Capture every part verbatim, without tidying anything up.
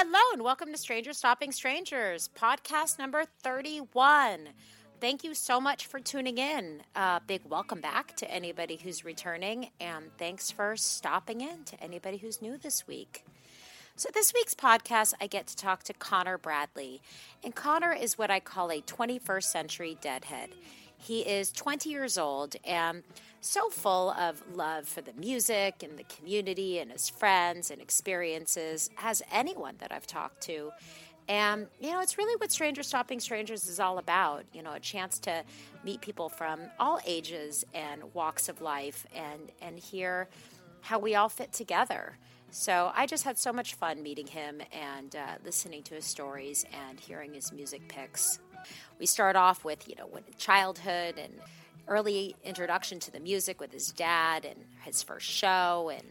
Hello and welcome to Stranger Stopping Strangers, podcast number thirty-one. Thank you so much for tuning in. Uh, big welcome back to anybody who's returning, and thanks for stopping in to anybody who's new this week. So this week's podcast, I get to talk to Connor Bradley, and Connor is what I call a twenty-first century deadhead. He is twenty years old and so full of love for the music and the community and his friends and experiences as anyone that I've talked to. And, you know, it's really what Stranger Stopping Strangers is all about, you know, a chance to meet people from all ages and walks of life and, and hear how we all fit together. So I just had so much fun meeting him and uh, listening to his stories and hearing his music picks. We start off with, you know, childhood and early introduction to the music with his dad and his first show. And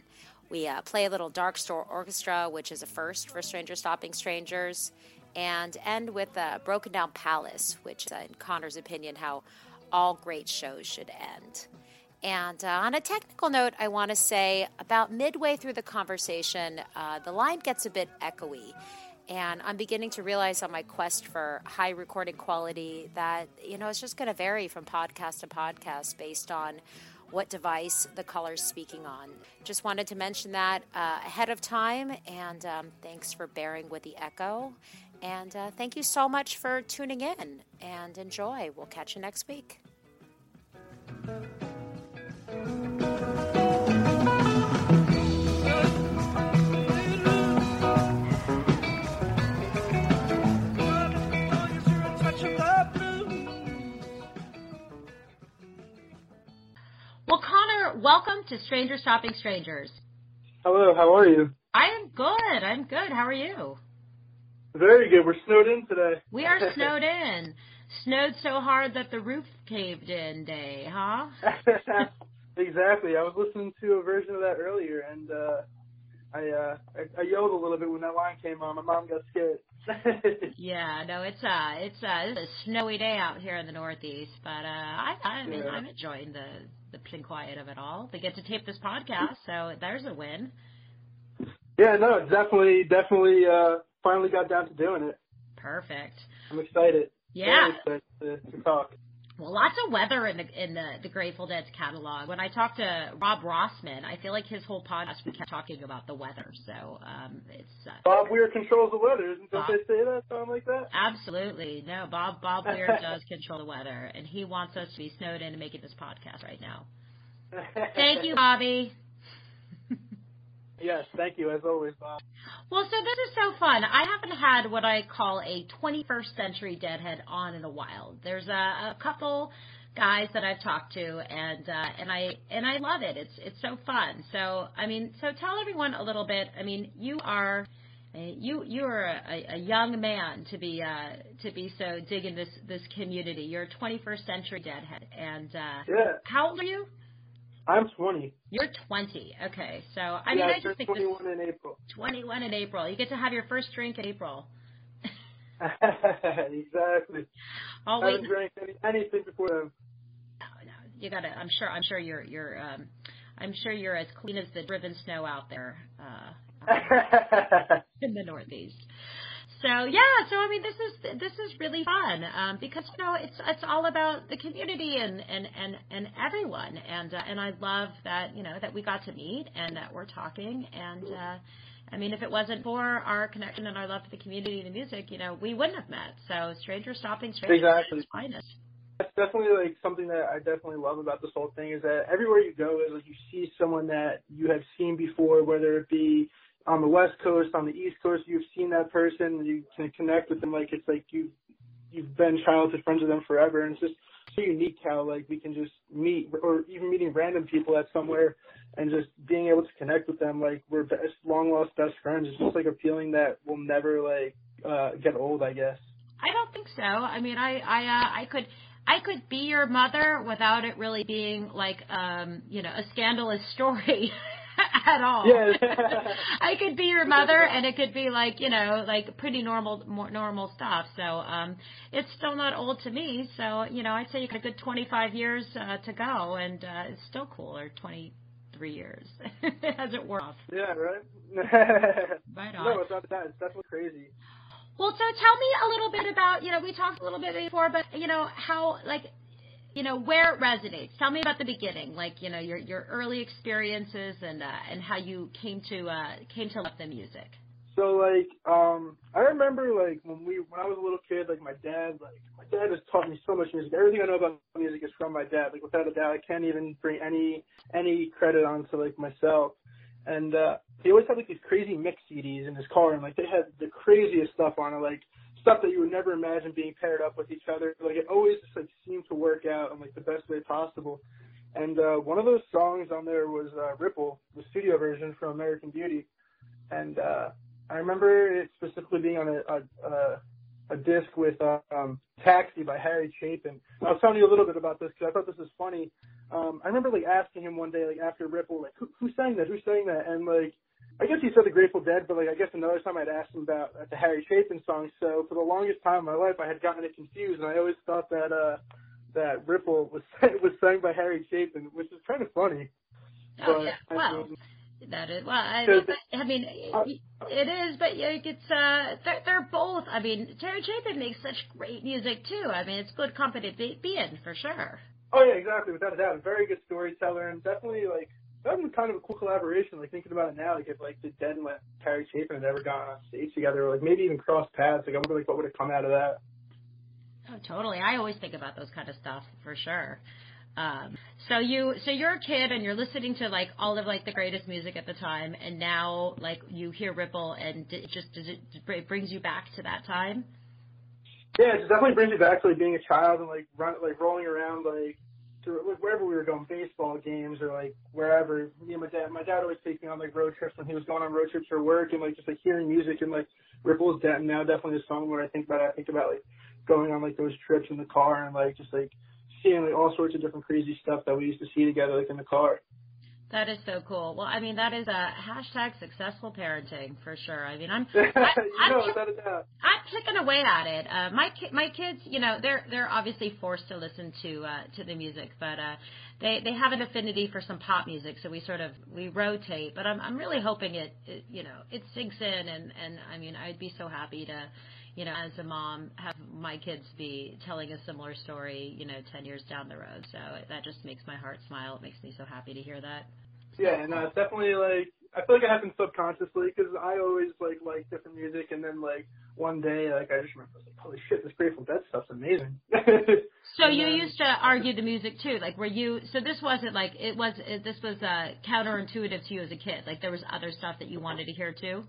we uh, play a little Dark Star Orchestra, which is a first for Stranger Stopping Strangers. And end with uh, Broken Down Palace, which is, uh, in Connor's opinion, how all great shows should end. And uh, on a technical note, I want to say about midway through the conversation, uh, the line gets a bit echoey. And I'm beginning to realize on my quest for high recording quality that, you know, it's just going to vary from podcast to podcast based on what device the caller's speaking on. Just wanted to mention that uh, ahead of time, and um, thanks for bearing with the echo. And uh, thank you so much for tuning in, and enjoy. We'll catch you next week. Well, Connor, welcome to Stranger Stopping Strangers. Hello, how are you? I am good. I'm good. How are you? Very good. We're snowed in today. We are snowed in. Snowed so hard that the roof caved in day, huh? Exactly. I was listening to a version of that earlier, and uh, I, uh, I I yelled a little bit when that line came on. My mom got scared. Yeah, no, it's uh, it's, uh, it's a snowy day out here in the Northeast, but uh, I, I'm, yeah. I'm enjoying the, the peace and quiet of it all. They get to tape this podcast, so there's a win. Yeah, no, definitely, definitely uh, finally got down to doing it. Perfect. I'm excited. Yeah. Very excited to, to talk. Well, lots of weather in the in the, the Grateful Dead's catalog. When I talked to Rob Rossman, I feel like his whole podcast we kept talking about the weather. So um, it's uh, Bob Weir controls the weather, isn't Bob, they say that something like that? Absolutely, no. Bob Bob Weir does control the weather, and he wants us to be snowed in and making this podcast right now. Thank you, Bobby. Yes, thank you, as always, Bob. Well, so this is so fun. I haven't had what I call a twenty-first century deadhead on in a while. There's a, a couple guys that I've talked to, and uh, and I and I love it. It's it's so fun. So I mean, so tell everyone a little bit. I mean, you are you you are a, a young man to be uh, to be so digging this this community. You're a twenty-first century deadhead, and uh, yeah. How old are you? I'm twenty. You're twenty. Okay. So, I yeah, mean, I just think twenty-one this, in April. twenty-one in April. You get to have your first drink in April. Exactly. Oh, I haven't drank any, anything before then. No, no. You got to I'm sure I'm sure you're you're um I'm sure you're as clean as the driven snow out there uh in the Northeast. So yeah, so I mean, this is this is really fun um, because you know it's it's all about the community and and, and, and everyone, and uh, and I love that you know that we got to meet and that we're talking, and uh, I mean, if it wasn't for our connection and our love for the community and the music, you know, we wouldn't have met. So Stranger Stopping Strangers exactly. Is finest. That's definitely like something that I definitely love about this whole thing is that everywhere you go is like you see someone that you have seen before, whether it be on the West Coast, on the East Coast, you've seen that person, you can connect with them like it's like you've, you've been childhood friends with them forever. And it's just so unique how, like, we can just meet or even meeting random people at somewhere and just being able to connect with them like we're best, long-lost best friends. It's just, like, a feeling that will never, like, uh, get old, I guess. I don't think so. I mean, I, I, uh, I could – I could be your mother without it really being like, um, you know, a scandalous story at all. Yes. I could be your mother and it could be like, you know, like pretty normal, more normal stuff. So um, it's still not old to me. So, you know, I'd say you got a good twenty-five years uh, to go, and uh, it's still cool, or twenty-three years as it were. Yeah, right. Right on. No, it's not that. It's definitely crazy. Well, so tell me a little bit about, you know, we talked a little bit before, but, you know, how, like, you know, where it resonates. Tell me about the beginning, like, you know, your your early experiences and uh, and how you came to uh, came to love the music. So, like, um, I remember, like, when we when I was a little kid, like, my dad, like, my dad has taught me so much music. Everything I know about music is from my dad. Like, without a doubt, I can't even bring any any credit onto, like, myself. And uh, he always had, like, these crazy mix C Ds in his car, and, like, they had the craziest stuff on it, like, stuff that you would never imagine being paired up with each other. Like, it always just, like, seemed to work out in, like, the best way possible. And uh, one of those songs on there was uh, Ripple, the studio version from American Beauty. And uh, I remember it specifically being on a, a, a disc with uh, um, Taxi by Harry Chapin. I was telling you a little bit about this because I thought this was funny. Um, I remember, like, asking him one day, like, after Ripple, like, who, who sang that? Who sang that? And, like, I guess he said the Grateful Dead, but, like, I guess another time I'd asked him about uh, the Harry Chapin song. So for the longest time in my life, I had gotten it confused, and I always thought that uh, that Ripple was was sang by Harry Chapin, which is kind of funny. Oh, but, yeah. Well, I mean, that is, well, I mean, I mean uh, it is, but like, it's, uh, they're, they're both, I mean, Harry Chapin makes such great music, too. I mean, it's good company to be, be in, for sure. Oh, yeah, exactly, without a doubt. Very good storyteller, and definitely, like, that was kind of a cool collaboration, like, thinking about it now, like, if, like, the Dead and Harry Chapin had ever gone on stage together, or, like, maybe even crossed paths, like, I wonder, like, what would have come out of that. Oh, totally. I always think about those kind of stuff, for sure. Um, so you, so you're a kid, and you're listening to, like, all of, like, the greatest music at the time, and now, like, you hear Ripple, and it just, does it, it brings you back to that time? Yeah, it definitely brings me back to, like, being a child and, like, run, like rolling around, like, to, like, wherever we were going, baseball games or, like, wherever. Me and my dad, my dad always takes me on, like, road trips when he was going on road trips for work and, like, just, like, hearing music and, like, Ripple's Dead Now definitely is something where I think about it. I think about, like, going on, like, those trips in the car and, like, just, like, seeing, like, all sorts of different crazy stuff that we used to see together, like, in the car. That is so cool. Well, I mean, that is a hashtag successful parenting for sure. I mean, I'm I, I'm, no, I'm, I'm picking away at it. Uh, my my kids, you know, they're they're obviously forced to listen to uh, to the music, but uh, they they have an affinity for some pop music, so we sort of we rotate. But I'm I'm really hoping it, it you know it sinks in, and and I mean, I'd be so happy to, you know, as a mom, have my kids be telling a similar story, you know, ten years down the road. So that just makes my heart smile. It makes me so happy to hear that. Yeah, and no, it's definitely, like, I feel like it happened subconsciously because I always, like, like different music. And then, like, one day, like, I just remember, I was like, holy shit, this Grateful Dead stuff's amazing. So you then, used to argue the music, too. Like, were you, so this wasn't, like, it was, it, this was uh, counterintuitive to you as a kid. Like, there was other stuff that you wanted to hear, too?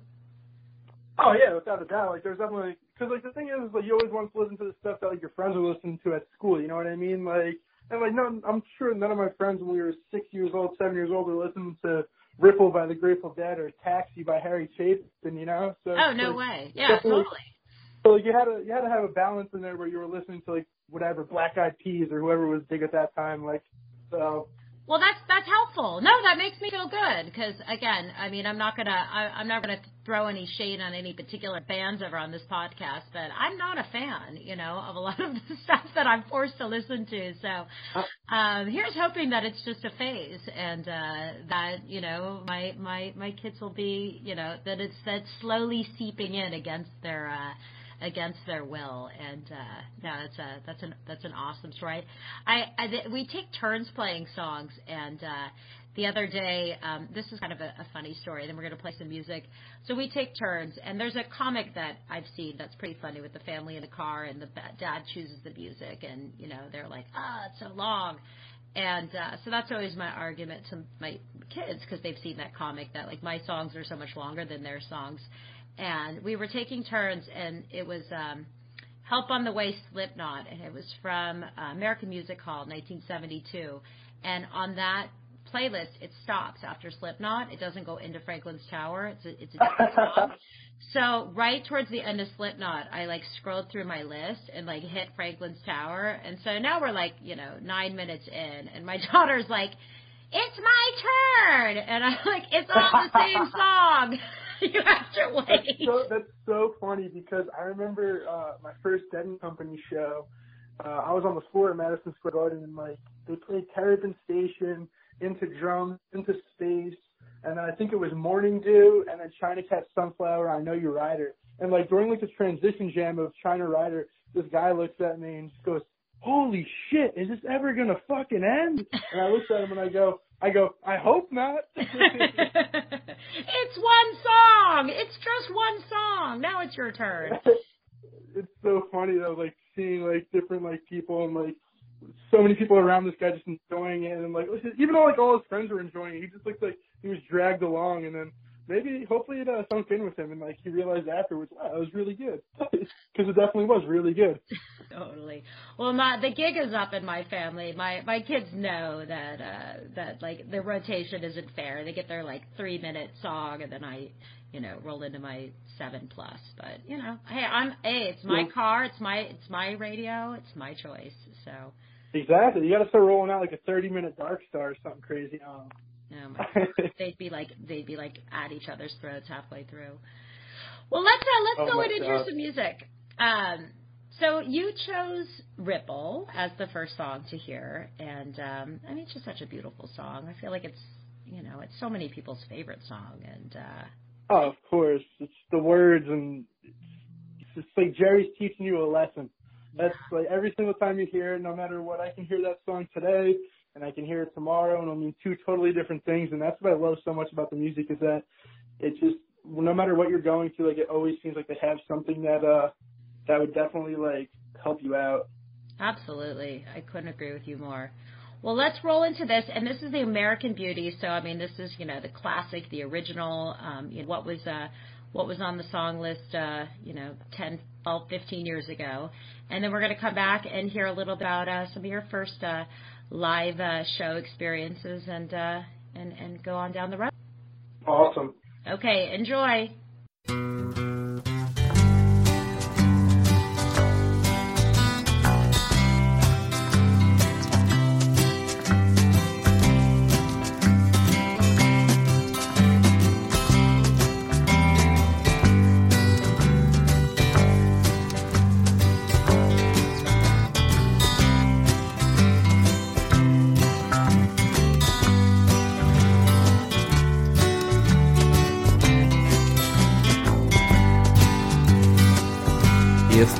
Oh, yeah, without a doubt. Like, there's definitely, because, like, the thing is, like, you always want to listen to the stuff that, like, your friends were listening to at school, you know what I mean? Like, and, like, none, I'm sure none of my friends when we were six years old, seven years old were listening to Ripple by the Grateful Dead or Taxi by Harry Chapin, you know? So, oh, no like, way. Yeah, totally. So, like, you had, to, you had to have a balance in there where you were listening to, like, whatever, Black Eyed Peas or whoever was big at that time, like, so... Well, that's that's helpful. No, that makes me feel good because, again, I mean, I'm not gonna I, I'm not gonna throw any shade on any particular bands ever on this podcast, but I'm not a fan, you know, of a lot of the stuff that I'm forced to listen to. So, um, here's hoping that it's just a phase and uh, that you know my my my kids will be, you know, that it's that's slowly seeping in against their. Uh, against their will, and uh, no, that's a that's an that's an awesome story. I, I th- we take turns playing songs, and uh, the other day, um, this is kind of a, a funny story. Then we're going to play some music. So we take turns, and there's a comic that I've seen that's pretty funny with the family in the car, and the dad chooses the music, and you know they're like, ah, oh, it's so long. And uh, so that's always my argument to my kids because they've seen that comic that like my songs are so much longer than their songs. And we were taking turns, and it was um, Help on the Way, Slipknot, and it was from uh, American Music Hall, nineteen seventy-two. And on that playlist, it stops after Slipknot. It doesn't go into Franklin's Tower. It's a, it's a different song. So right towards the end of Slipknot, I, like, scrolled through my list and, like, hit Franklin's Tower. And so now we're, like, you know, nine minutes in, and my daughter's like, it's my turn! And I'm like, it's all the same song! You have to wait. That's so, that's so funny because I remember uh, my first Dead and Company show. Uh, I was on the floor at Madison Square Garden, and like they played Terrapin Station, Into Drums, Into Space, and then I think it was Morning Dew, and then China Cat Sunflower, I Know You Rider. And, like, during, like, this transition jam of China Rider, this guy looks at me and just goes, holy shit, is this ever going to fucking end? And I looked at him and I go, I go, I hope not. It's one song. It's just one song. Now it's your turn. It's so funny, though, like, seeing, like, different, like, people and, like, so many people around this guy just enjoying it. And, like, even though, like, all his friends were enjoying it, he just looked like he was dragged along. And then maybe, hopefully it uh, sunk in with him. And, like, he realized afterwards, wow, that was really good. Because it definitely was really good. Totally. Well, my, the gig is up in my family. My my kids know that, uh, that like, the rotation isn't fair. They get their, like, three-minute song, and then I, you know, roll into my seven plus. But, you know, hey, I'm hey, it's my yeah. car, it's my it's my radio, it's my choice. So exactly. You got to start rolling out, like, a thirty-minute Dark Star or something crazy. Um, oh, my God. They'd be, like, they'd be, like, at each other's throats halfway through. Well, let's, uh, let's oh go in and hear some music. Um, so you chose Ripple as the first song to hear, and, um, I mean, it's just such a beautiful song. I feel like it's, you know, it's so many people's favorite song, and, uh, oh, of course. It's the words, and it's just like Jerry's teaching you a lesson. That's like every single time you hear it, no matter what, I can hear that song today and I can hear it tomorrow, and it'll mean two totally different things. And that's what I love so much about the music, is that it just, no matter what you're going through, like, it always seems like they have something that, uh, that would definitely, like, help you out. Absolutely. I couldn't agree with you more. Well, let's roll into this, and this is the American Beauty. So, I mean, this is, you know, the classic, the original. Um, you know, what was uh, what was on the song list, uh, you know, ten, twelve, fifteen years ago. And then we're going to come back and hear a little about uh, some of your first uh, live uh, show experiences, and uh, and and go on down the road. Awesome. Okay, enjoy.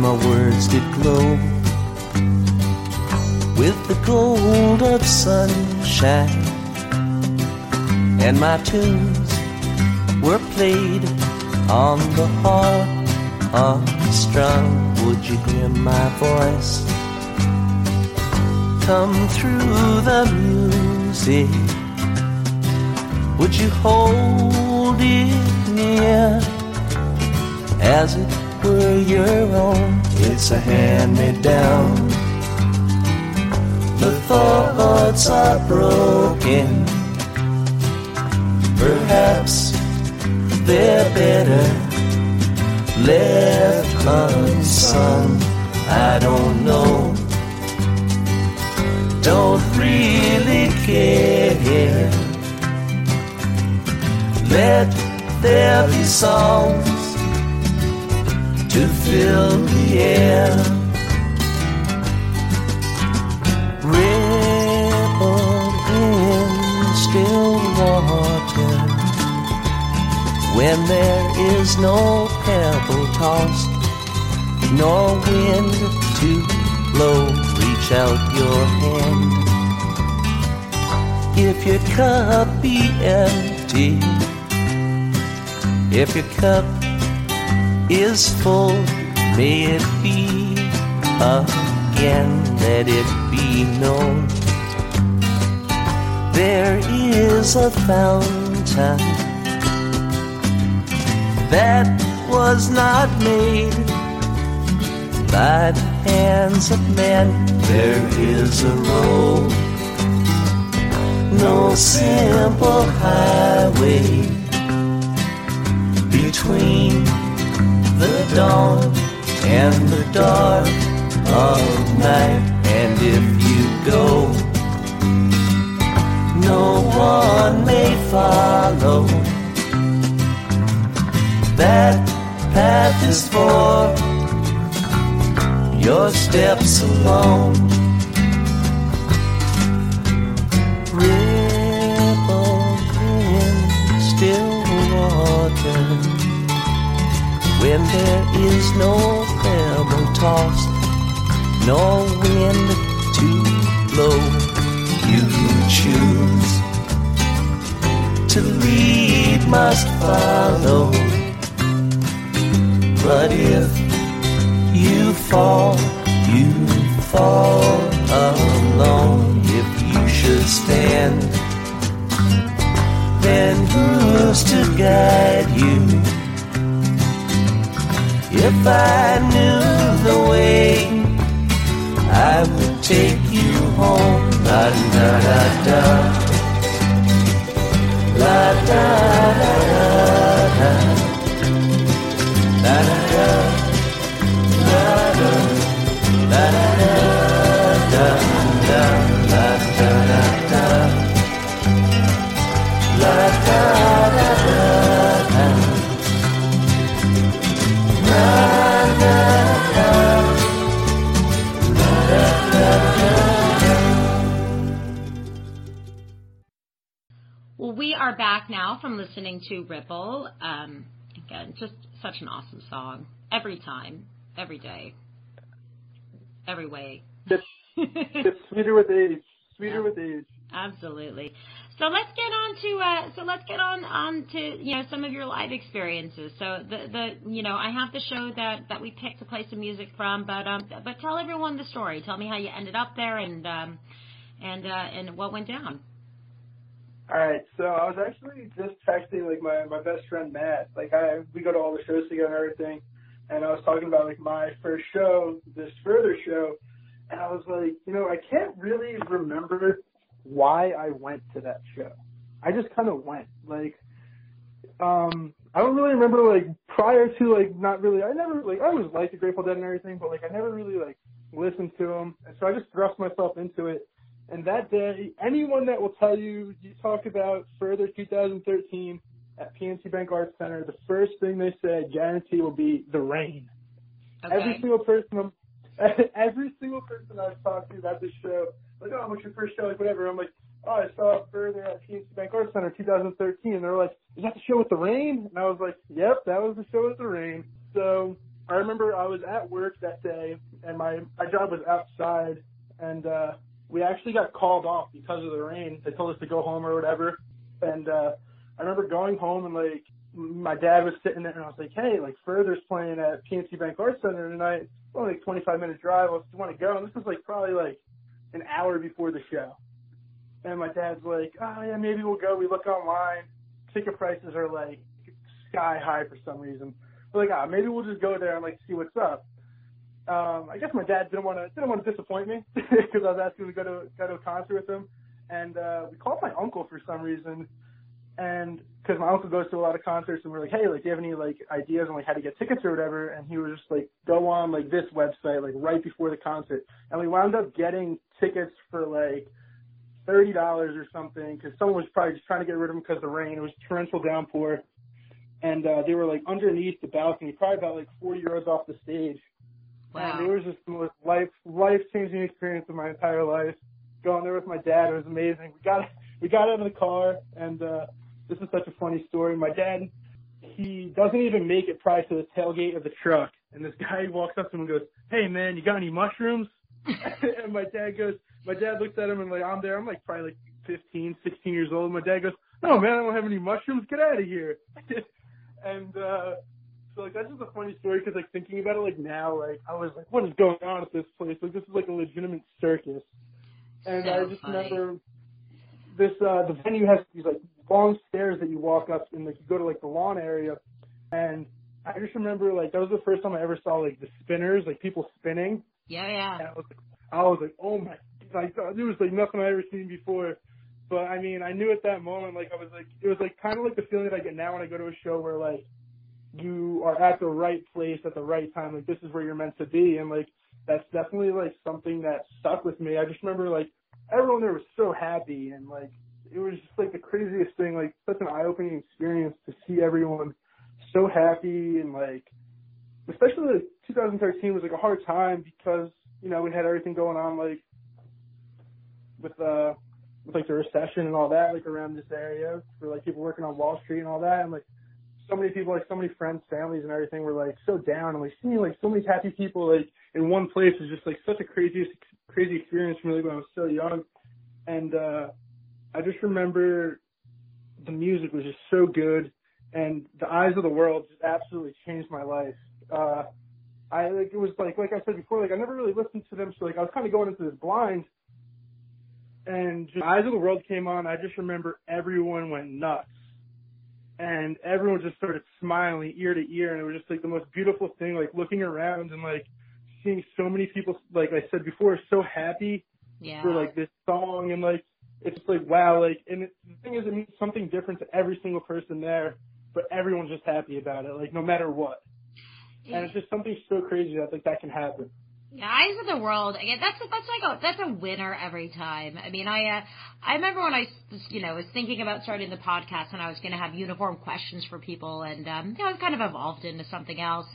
My words did glow with the gold of sunshine, and my tunes were played on the harp unstrung. Would you hear my voice come through the music? Would you hold it near as it were your own? It's a hand-me-down. The thoughts are broken. Perhaps they're better left unsung. I don't know. Don't really care. Let there be songs to fill the air. Rippled in still water when there is no pebble tossed, nor wind too blow. Reach out your hand. If your cup be empty, if your cup is full, may it be again. Let it be known there is a fountain that was not made by the hands of men. There is a road, no simple highway between the dawn and the dark of night. And if you go, no one may follow. That path is for your steps alone. Ripple in when there is no pebble tossed, no wind to blow. You choose to lead, must follow. But if you fall, you fall alone. If you should stand, then who's to guide you? If I knew the way, I would take you home. La da da da, la da da da, la da da, la da, la da da da, la da da da, la da da da, la da da. Well, we are back now from listening to Ripple. Um, again, just such an awesome song. Every time, every day, every way. It's, it's sweeter with age. Sweeter yeah. with age. Absolutely. So let's get on to uh, so let's get on, on to you know some of your live experiences. So the the you know I have the show that, that we picked to play some music from, but um but tell everyone the story. Tell me how you ended up there and um and uh, and what went down. All right, so I was actually just texting, like, my, my best friend, Matt. Like, I we go to all the shows together and everything, and I was talking about, like, my first show, this Further show, and I was like, you know, I can't really remember why I went to that show. I just kind of went. Like, um, I don't really remember, like, prior to, like, not really, I never, like, I always liked the Grateful Dead and everything, but, like, I never really, like, listened to them, and so I just thrust myself into it. And that day, anyone that will tell you, you talk about Further two thousand thirteen at P N C Bank Arts Center, the first thing they said, guarantee, will be the rain. Okay. Every single person, every single person I've talked to about this show, like, oh, what's your first show? Like, whatever. I'm like, oh, I saw Further at P N C Bank Arts Center two thousand thirteen. And they're like, is that the show with the rain? And I was like, yep, that was the show with the rain. So I remember I was at work that day, and my, my job was outside, and, uh, we actually got called off because of the rain. They told us to go home or whatever. And uh I remember going home and, like, my dad was sitting there and I was like, hey, like, Further's playing at P N C Bank Arts Center tonight. It's only like twenty-five minute drive. I want to go. And this was, like, probably, like, an hour before the show. And my dad's like, oh, yeah, maybe we'll go. We look online. Ticket prices are, like, sky high for some reason. We're like, ah, oh, maybe we'll just go there and, like, see what's up. Um, I guess my dad didn't want to didn't want to disappoint me because I was asking him to go to go to a concert with him, and uh, we called my uncle for some reason, and because my uncle goes to a lot of concerts, and we're like, hey, like, do you have any, like, ideas on, like, how to get tickets or whatever? And he was just like, go on, like, this website, like, right before the concert, and we wound up getting tickets for, like, thirty dollars or something because someone was probably just trying to get rid of them because of the rain. It was a torrential downpour, and uh, they were, like, underneath the balcony, probably about, like, forty yards off the stage. Wow. And it was just the most life, life-changing experience of my entire life. Going there with my dad, it was amazing. We got we got out of the car, and uh, this is such a funny story. My dad, he doesn't even make it prior to the tailgate of the truck. And this guy walks up to him and goes, hey, man, you got any mushrooms? And my dad goes, my dad looks at him, and, like, I'm there. I'm, like, probably, like, fifteen, sixteen years old. My dad goes, no, man, I don't have any mushrooms. Get out of here. and, uh... So, like, that's just a funny story because, like, thinking about it, like, now, like, I was like, what is going on at this place? Like, this is, like, a legitimate circus. And so I just funny. remember this, uh, the venue has these, like, long stairs that you walk up and, like, you go to, like, the lawn area. And I just remember, like, that was the first time I ever saw, like, the spinners, like, people spinning. Yeah, yeah. And I was like, I was like, oh, my, like, it was, like, nothing I ever seen before. But, I mean, I knew at that moment, like, I was, like, it was, like, kind of like the feeling that I get now when I go to a show where, like, you are at the right place at the right time. Like, this is where you're meant to be. And, like, that's definitely, like, something that stuck with me. I just remember, like, everyone there was so happy. And, like, it was just, like, the craziest thing. Like, such an eye-opening experience to see everyone so happy. And, like, especially like, twenty thirteen was, like, a hard time because, you know, we had everything going on, like, with, uh, with like, the recession and all that, like, around this area for, like, people working on Wall Street and all that. And, like, so many people, like so many friends, families, and everything were like so down, and like seeing like so many happy people like in one place is just like such a crazy, crazy experience for me when I was so young. And uh, I just remember the music was just so good, and the Eyes of the World just absolutely changed my life. Uh, I like it was like like I said before, like I never really listened to them, so like I was kind of going into this blind. And just, Eyes of the World came on. I just remember everyone went nuts, and everyone just started smiling ear to ear, and it was just like the most beautiful thing. Like looking around and like seeing so many people, like I said before, so happy yeah. for like this song, and like it's just like wow, like and it, the thing is, it means something different to every single person there, but everyone's just happy about it, like no matter what. Yeah. And it's just something so crazy that like that can happen. Yeah, Eyes of the World. Again, that's a, that's like a that's a winner every time. I mean, I uh, I remember when I you know was thinking about starting the podcast, and I was going to have uniform questions for people, and um, you know, I've kind of evolved into something else.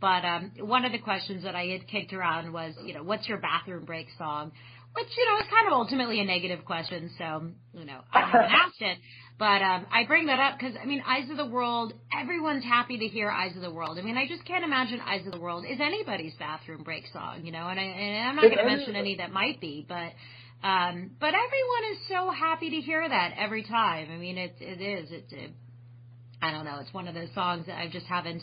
But um, one of the questions that I had kicked around was, you know, what's your bathroom break song? Which, you know, is kind of ultimately a negative question, so, you know, I haven't asked it. But um, I bring that up because, I mean, Eyes of the World, everyone's happy to hear Eyes of the World. I mean, I just can't imagine Eyes of the World is anybody's bathroom break song, you know, and, I, and I'm not going to mention any that might be, but um, but everyone is so happy to hear that every time. I mean, it, it is. It's, it, I don't know. It's one of those songs that I just haven't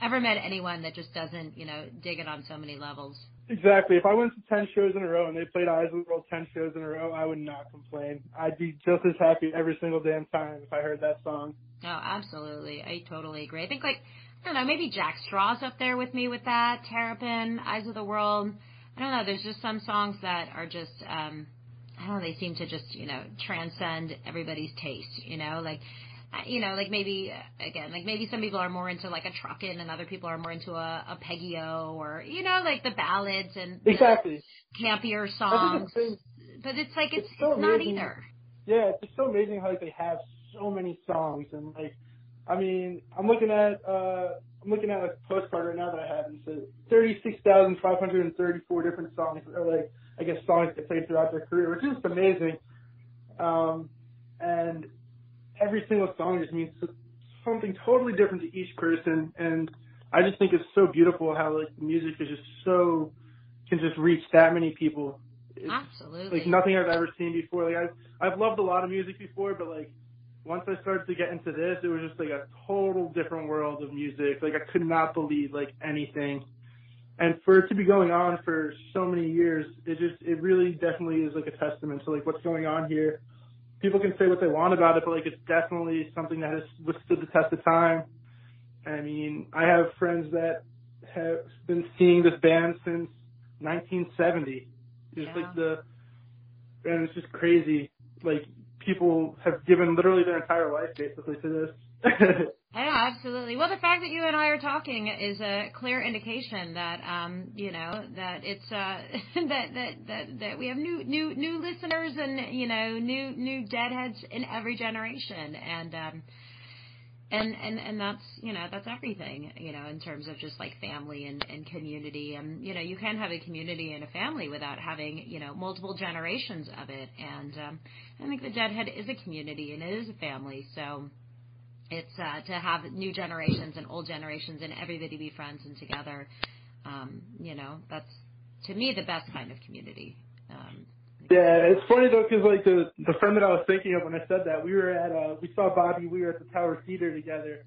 ever met anyone that just doesn't, you know, dig it on so many levels. Exactly. If I went to ten shows in a row and they played Eyes of the World ten shows in a row, I would not complain. I'd be just as happy every single damn time if I heard that song. Oh, absolutely. I totally agree. I think, like, I don't know, maybe Jack Straw's up there with me with that, Terrapin, Eyes of the World. I don't know. There's just some songs that are just, um, I don't know, they seem to just, you know, transcend everybody's taste, you know, like, you know, like maybe, again, like maybe some people are more into like a truckin' and other people are more into a, a Peggio or, you know, like the ballads and exactly. campier songs. It's but it's like, it's, it's, so it's not either. Yeah, it's just so amazing how like, they have so many songs. And like, I mean, I'm looking at, uh, I'm looking at like a postcard right now that I have, and it says thirty-six thousand five hundred thirty-four different songs, or like, I guess songs they played throughout their career, which is just amazing. Um, and, Every single song just means something totally different to each person, and I just think it's so beautiful how like music is just so can just reach that many people. It's absolutely like nothing I've ever seen before. Like I've I've loved a lot of music before, but like once I started to get into this, it was just like a total different world of music. Like I could not believe like anything, and for it to be going on for so many years, it just it really definitely is like a testament to like what's going on here. People can say what they want about it, but, like, it's definitely something that has withstood the test of time. I mean, I have friends that have been seeing this band since nineteen seventy. It's yeah. like the – and it's just crazy. Like, people have given literally their entire life, basically, to this. Yeah, absolutely. Well, the fact that you and I are talking is a clear indication that, um, you know, that it's, uh, that, that, that, that we have new, new, new listeners and, you know, new, new deadheads in every generation. And, um, and, and, and that's, you know, that's everything, you know, in terms of just like family and, and community. And, you know, you can't have a community and a family without having, you know, multiple generations of it. And, um, I think the deadhead is a community and it is a family. So, It's uh, to have new generations and old generations and everybody be friends and together. Um, you know, that's, to me, the best kind of community. Um, yeah, it's funny, though, because, like, the, the friend that I was thinking of when I said that, we were at uh, – we saw Bobby Weir at the Tower Theater together,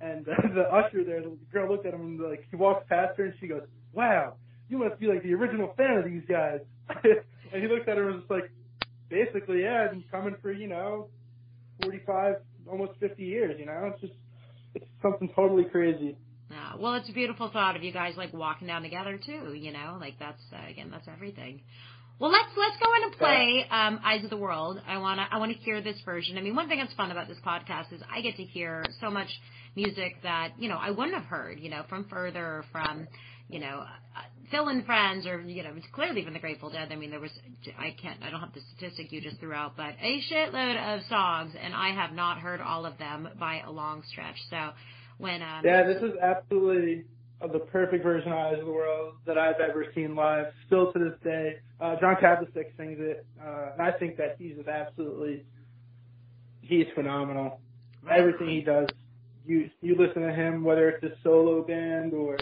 and uh, the usher there, the girl looked at him and, like, he walks past her and she goes, wow, you must be, like, the original fan of these guys. And he looked at her and was just like, basically, yeah, I've been coming for, you know, forty-five – almost fifty years, you know? It's just it's something totally crazy. Yeah. Well, it's a beautiful thought of you guys, like, walking down together, too, you know? Like, that's, uh, again, that's everything. Well, let's let's go in and play um, Eyes of the World. I want to I wanna hear this version. I mean, one thing that's fun about this podcast is I get to hear so much music that, you know, I wouldn't have heard, you know, from Further or from, you know, uh, Phil and Friends or, you know, it's clearly from the Grateful Dead. I mean, there was, I can't, I don't have the statistic you just threw out, but a shitload of songs, and I have not heard all of them by a long stretch. So when... Um, yeah, this is absolutely... of the perfect version of Eyes of the World that I've ever seen live, still to this day. Uh, John Kapliczek sings it, uh, and I think that he's absolutely, he's phenomenal. Everything he does you you listen to him, whether it's a solo band or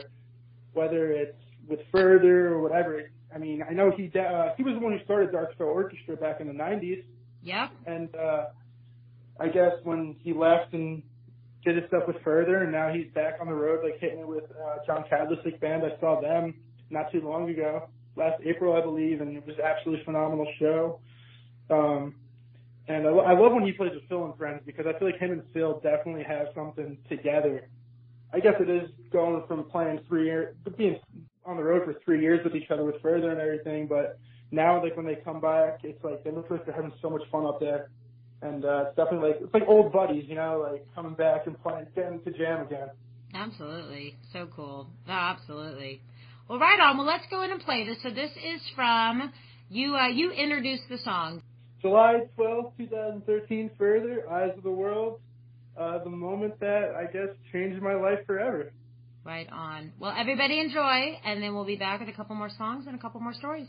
whether it's with Further or whatever. I mean, I know he uh, he was the one who started Dark Star Orchestra back in the nineties. Yeah. And uh, I guess when he left and did his stuff with Further, and now he's back on the road, like hitting it with uh, John Cadlic's band. I saw them not too long ago, last April, I believe, and it was an absolutely phenomenal show. Um, and I, lo- I love when he plays with Phil and Friends, because I feel like him and Phil definitely have something together. I guess it is going from playing three years, being on the road for three years with each other with Further and everything, but now, like, when they come back, it's like, they look like they're having so much fun up there. And uh, it's definitely like, it's like old buddies, you know, like coming back and playing, getting to jam again. Absolutely. So cool. Oh, absolutely. Well, right on. Well, let's go in and play this. So this is from, you uh, you introduced the song. July twelfth, twenty thirteen, Further, Eyes of the World, uh, the moment that, I guess, changed my life forever. Right on. Well, everybody enjoy, and then we'll be back with a couple more songs and a couple more stories.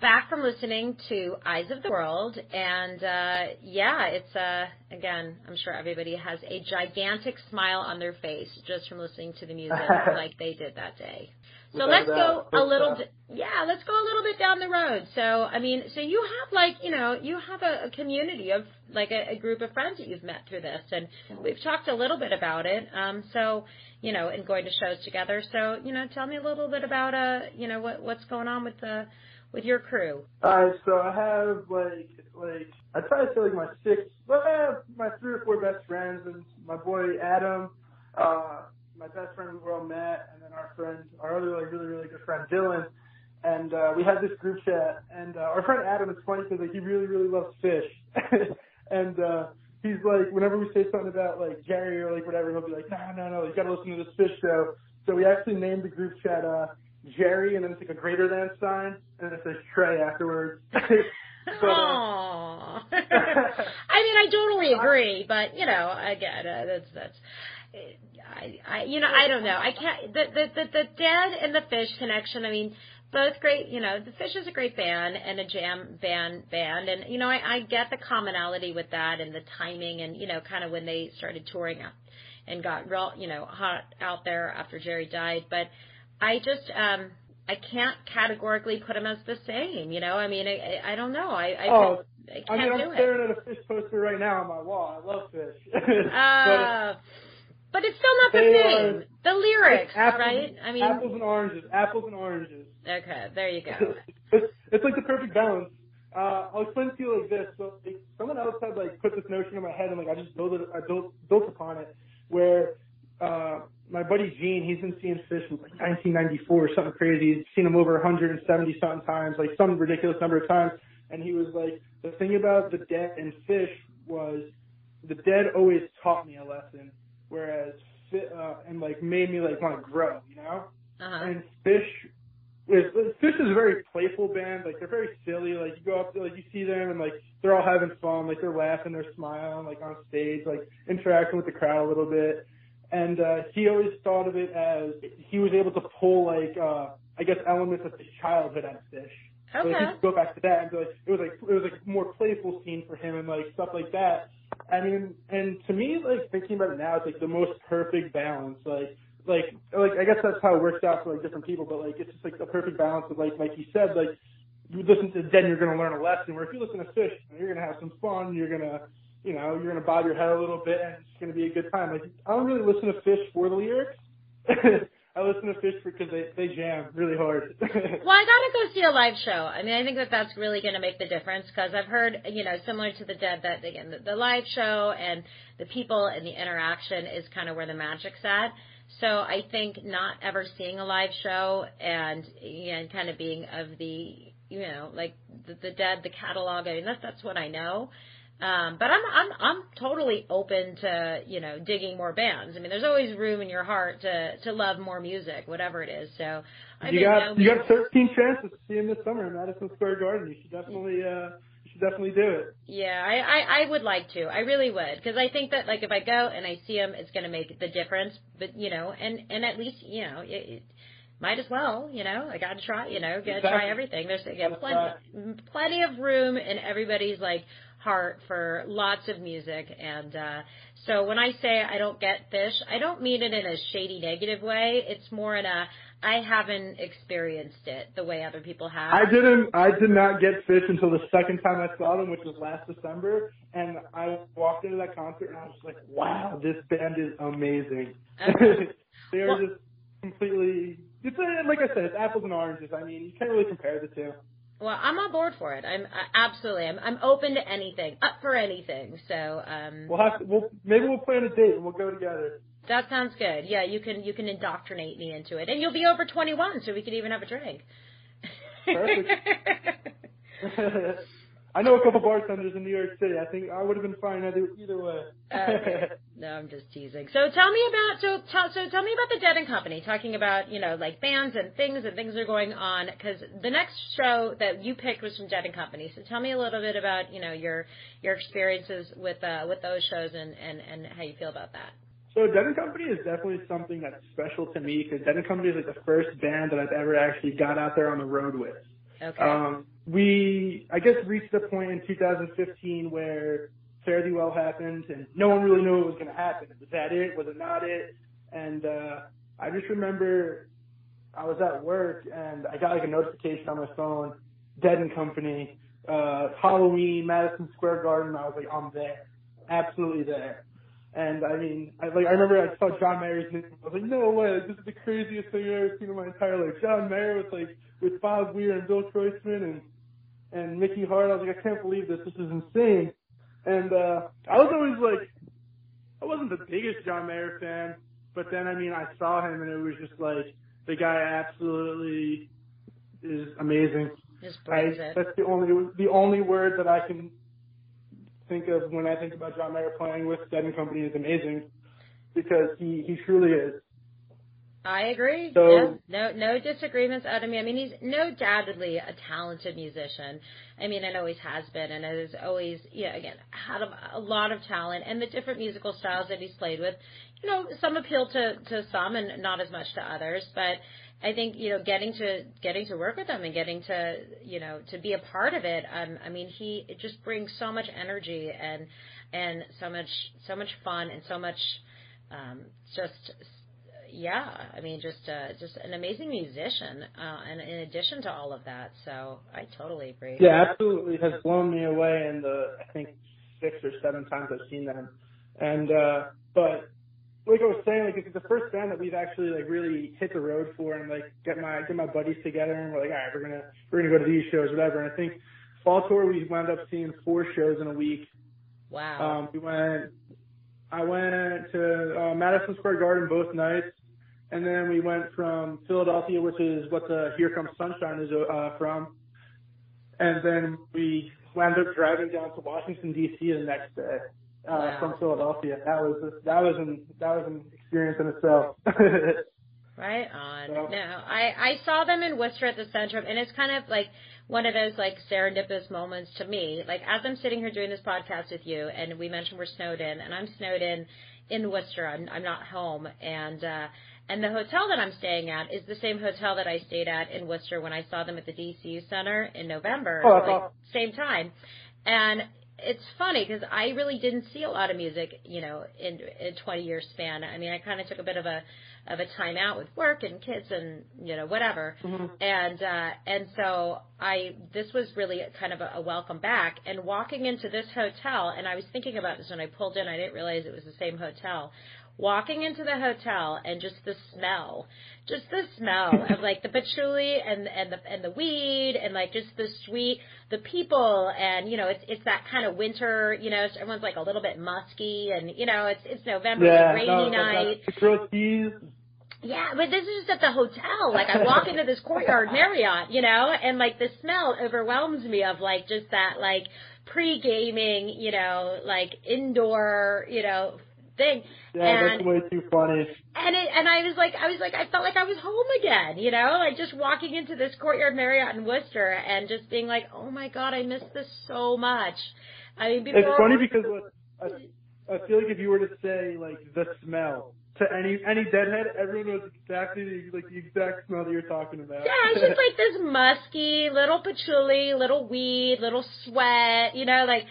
Back from listening to Eyes of the World, and uh, yeah, it's uh, again, I'm sure everybody has a gigantic smile on their face just from listening to the music like they did that day. So let's go a little, yeah, let's go a little bit down the road. So I mean, so you have like, you know, you have a, a community of like a, a group of friends that you've met through this, and we've talked a little bit about it. Um, so you know, and going to shows together. So you know, tell me a little bit about uh, you know, what what's going on with the. With your crew. Uh, so I have like, like, I try to say like my six, well, my three or four best friends and my boy Adam, uh, my best friend we've all met, and then our friend, our other like really, really good friend Dylan. And, uh, we had this group chat, and, uh, our friend Adam is funny because like he really, really loves fish. And, uh, he's like, whenever we say something about like Jerry or like whatever, he'll be like, no, no, no, you gotta listen to this fish show. So we actually named the group chat, uh, Jerry, and then it's like a greater than sign, and it says Trey afterwards. So, aww. I mean, I totally agree, but you know, again, uh, that's that's. I, I, you know, I don't know. I can't. The, the the the Dead and the Fish connection. I mean, both great. You know, the Fish is a great band and a jam band band, and you know, I, I get the commonality with that and the timing, and you know, kind of when they started touring up and got real, you know, hot out there after Jerry died, but. I just, um, I can't categorically put them as the same, you know? I mean, I, I don't know. I, I, oh, could, I can't do it. I mean, I'm staring it. at a fish poster right now on my wall. I love fish. uh, but, but it's still not the same. Are, the lyrics, apples, right? I mean, apples and oranges. Apples and oranges. Okay, there you go. it's, it's like the perfect balance. Uh, I'll explain to you like this. So like, someone else had, like, put this notion in my head, and, like, I just built, it, I built, built upon it, where uh, – my buddy Gene, he's been seeing fish since like nineteen ninety-four or something crazy. He's seen them over one hundred seventy something times, like some ridiculous number of times. And he was like, the thing about the Dead and Fish was the Dead always taught me a lesson, whereas uh, and like made me like want to grow, you know. Uh-huh. And Fish, is, Fish is a very playful band. Like they're very silly. Like you go up, like you see them, and like they're all having fun. Like they're laughing, they're smiling, like on stage, like interacting with the crowd a little bit. And uh, he always thought of it as he was able to pull, like, uh, I guess, elements of his childhood out of Fish. Okay. So like, he could go back to that and be like, it was like it was like a more playful scene for him and like stuff like that. I mean, and to me, like thinking about it now, it's like the most perfect balance. Like, like, like I guess that's how it works out for like different people, but like it's just like the perfect balance of like, like he said, like you listen to Dead, you're gonna learn a lesson. Where if you listen to Fish, you're gonna have some fun. You're gonna You know, you're going to bob your head a little bit, and it's going to be a good time. Like, I don't really listen to Fish for the lyrics. I listen to Fish because they, they jam really hard. Well, I got to go see a live show. I mean, I think that that's really going to make the difference because I've heard, you know, similar to the Dead, that, again, the, the live show and the people and the interaction is kind of where the magic's at. So I think not ever seeing a live show and, and kind of being of the, you know, like the, the Dead, the catalog, I mean, that's, that's what I know. Um, but I'm I'm I'm totally open to, you know, digging more bands. I mean, there's always room in your heart to, to love more music, whatever it is. So I you got you got thirteen chances to see him this summer in Madison Square Garden. You should definitely uh, you should definitely do it. Yeah, I, I, I would like to. I really would, because I think that, like, if I go and I see him, it's going to make the difference. But, you know, and, and at least, you know, it, it, might as well, you know. I got to try, you know, got to exactly. try everything. There's again plenty plenty of room in everybody's like. heart for lots of music, and uh, so when I say I don't get fish, I don't mean it in a shady, negative way. It's more in a I haven't experienced it the way other people have. I didn't. I did not get fish until the second time I saw them, which was last December, and I walked into that concert and I was just like, "Wow, this band is amazing." Okay. they are well, just completely. It's a, like I said, it's apples and oranges. I mean, you can't really compare the two. Well, I'm on board for it. I'm I, absolutely. I'm, I'm open to anything, up for anything. So um, we'll have to, we'll maybe we'll plan a date and we'll go together. That sounds good. Yeah, you can you can indoctrinate me into it, and you'll be over twenty-one, so we can even have a drink. Perfect. I know a couple bartenders in New York City. I think I would have been fine either either way. Okay. No, I'm just teasing. So tell me about so tell so tell me about the Dead and Company. Talking about, you know, like bands and things and things are going on, because the next show that you picked was from Dead and Company. So tell me a little bit about, you know, your your experiences with uh, with those shows and, and, and how you feel about that. So Dead and Company is definitely something that's special to me, because Dead and Company is like the first band that I've ever actually got out there on the road with. Okay. Um, we, I guess, reached a point in two thousand fifteen where Fare Thee Well happened, and no one really knew what was going to happen. Was that it? Was it not it? And uh, I just remember I was at work, and I got, like, a notification on my phone, Dead and Company, uh, Halloween, Madison Square Garden. I was like, I'm there. Absolutely there. And, I mean, I, like, I remember I saw John Mayer's name. I was like, no way. This is the craziest thing I've ever seen in my entire life. John Mayer was, like, with Bob Weir and Bill Kreutzmann and, and Mickey Hart. I was like, I can't believe this. This is insane. And uh, I was always like, I wasn't the biggest John Mayer fan, but then, I mean, I saw him and it was just like, the guy absolutely is amazing. Just plays it. That's the only, the only word that I can think of when I think about John Mayer playing with Dead and Company is amazing, because he, he truly is. I agree. So, yeah. No, no disagreements out of me. I mean, he's no doubtedly a talented musician. I mean, and always has been, and has always, yeah, again, had a, a lot of talent, and the different musical styles that he's played with, you know, some appeal to, to some and not as much to others. But I think, you know, getting to getting to work with him and getting to, you know, to be a part of it. Um, I mean, he it just brings so much energy and and so much so much fun and so much um, just. Yeah, I mean, just uh, just an amazing musician, uh, and in addition to all of that, so I totally agree. Yeah, absolutely, it has blown me away in the, I think, six or seven times I've seen them. And uh, but like I was saying, like it's the first band that we've actually like really hit the road for, and like get my get my buddies together, and we're like, all right, we're gonna we're gonna go to these shows, whatever. And I think fall tour we wound up seeing four shows in a week. Wow. Um, we went. I went to uh, Madison Square Garden both nights. And then we went from Philadelphia, which is what the Here Comes Sunshine is uh, from. And then we wound up driving down to Washington, D C the next day uh, wow. from Philadelphia. That was that was an that was an experience in itself. Right on. So. No, I, I saw them in Worcester at the Centrum, and it's kind of like one of those like serendipitous moments to me. Like as I'm sitting here doing this podcast with you, and we mentioned we're snowed in, and I'm snowed in in Worcester. I'm I'm not home, and. uh And the hotel that I'm staying at is the same hotel that I stayed at in Worcester when I saw them at the D C U Center in November, oh, like, same time. And it's funny because I really didn't see a lot of music, you know, in a twenty-year span. I mean, I kind of took a bit of a of a time out with work and kids and, you know, whatever. Mm-hmm. And uh, and so I this was really kind of a, a welcome back. And walking into this hotel, and I was thinking about this when I pulled in, I didn't realize it was the same hotel. Walking into the hotel and just the smell, just the smell of like the patchouli and and the and the weed and like just the sweet, the people, and you know it's it's that kind of winter, you know, so everyone's like a little bit musky, and you know it's it's November, yeah, rainy no, night. It's grilled cheese. Yeah, but this is just at the hotel. Like, I walk into this Courtyard Marriott, you know, and, like, the smell overwhelms me of, like, just that, like, pre-gaming, you know, like, indoor, you know, thing. Yeah, and, that's way too funny. And it, and I was like, I was like, I felt like I was home again, you know, like just walking into this Courtyard Marriott in Worcester and just being like, oh my God, I miss this so much. I mean, before it's funny because like, I, I feel like if you were to say like the smell to any any deadhead, everyone knows exactly the, like the exact smell that you're talking about. Yeah, it's just like this musky little patchouli, little weed, little sweat, you know, like.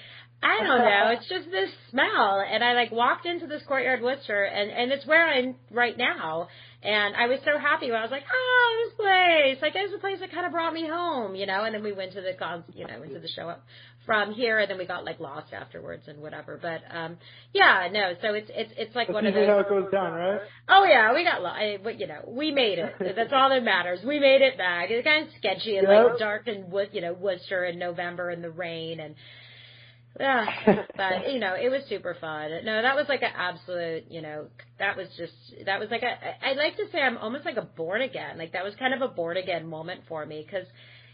I don't know. It's just this smell. And I, like, walked into this Courtyard Worcester, and, and it's where I'm right now. And I was so happy when I was like, oh, this place. Like, it was the place that kind of brought me home, you know. And then we went to the, you know, went to the show up from here, and then we got, like, lost afterwards and whatever. But, um, yeah, no, so it's it's it's like but one of those. You know how it goes down, right? Oh, yeah, we got lost. But, you know, we made it. That's all that matters. We made it back. It's kind of sketchy and, yep. like, dark and, you know, Worcester in November and the rain and. Yeah, but, you know, it was super fun. No, that was like an absolute, you know, that was just, that was like a, I like to say I'm almost like a born again. Like that was kind of a born again moment for me because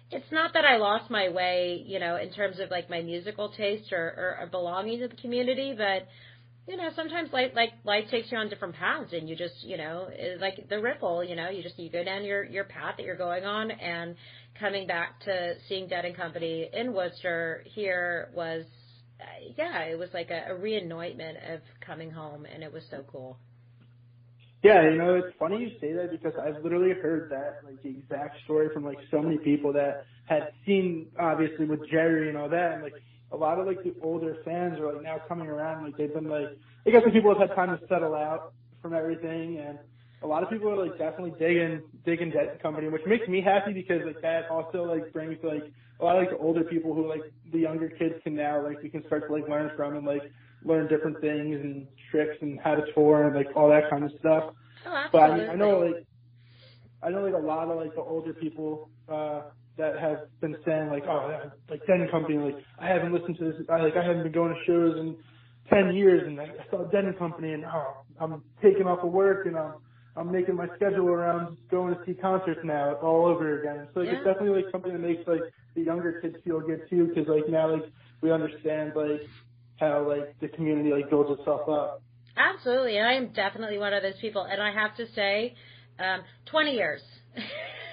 it's not that I lost my way, you know, in terms of like my musical taste or, or, or belonging to the community, but, you know, sometimes life, like life takes you on different paths and you just, you know, like the ripple, you know, you just, you go down your, your path that you're going on and coming back to seeing Dead and Company in Worcester here was, Uh, yeah, it was like a, a reannoyance of coming home, and it was so cool. Yeah, you know, it's funny you say that because I've literally heard that, like, the exact story from, like, so many people that had seen, obviously, with Jerry and all that, and, like, a lot of, like, the older fans are, like, now coming around, like, they've been, like, I guess the people have had time to settle out from everything, and a lot of people are, like, definitely digging, digging Dead Company, which makes me happy because, like, that also, like, brings, like, a lot of, like, the older people who, like, the younger kids can now, like, we can start to, like, learn from and, like, learn different things and tricks and how to tour and, like, all that kind of stuff. Oh, absolutely. But I, I know, like, I know, like, a lot of, like, the older people uh, that have been saying, like, oh, like, Dead and Company, like, I haven't listened to this, I, like, I haven't been going to shows in ten years, and like, I saw Dead and Company, and, oh, I'm taking off of work, and I'm, I'm making my schedule around going to see concerts now all over again. So, like, yeah. It's definitely, like, something that makes, like, the younger kids feel good, too, because, like, now, like, we understand, like, how, like, the community, like, builds itself up. Absolutely, and I am definitely one of those people. And I have to say, um, twenty years.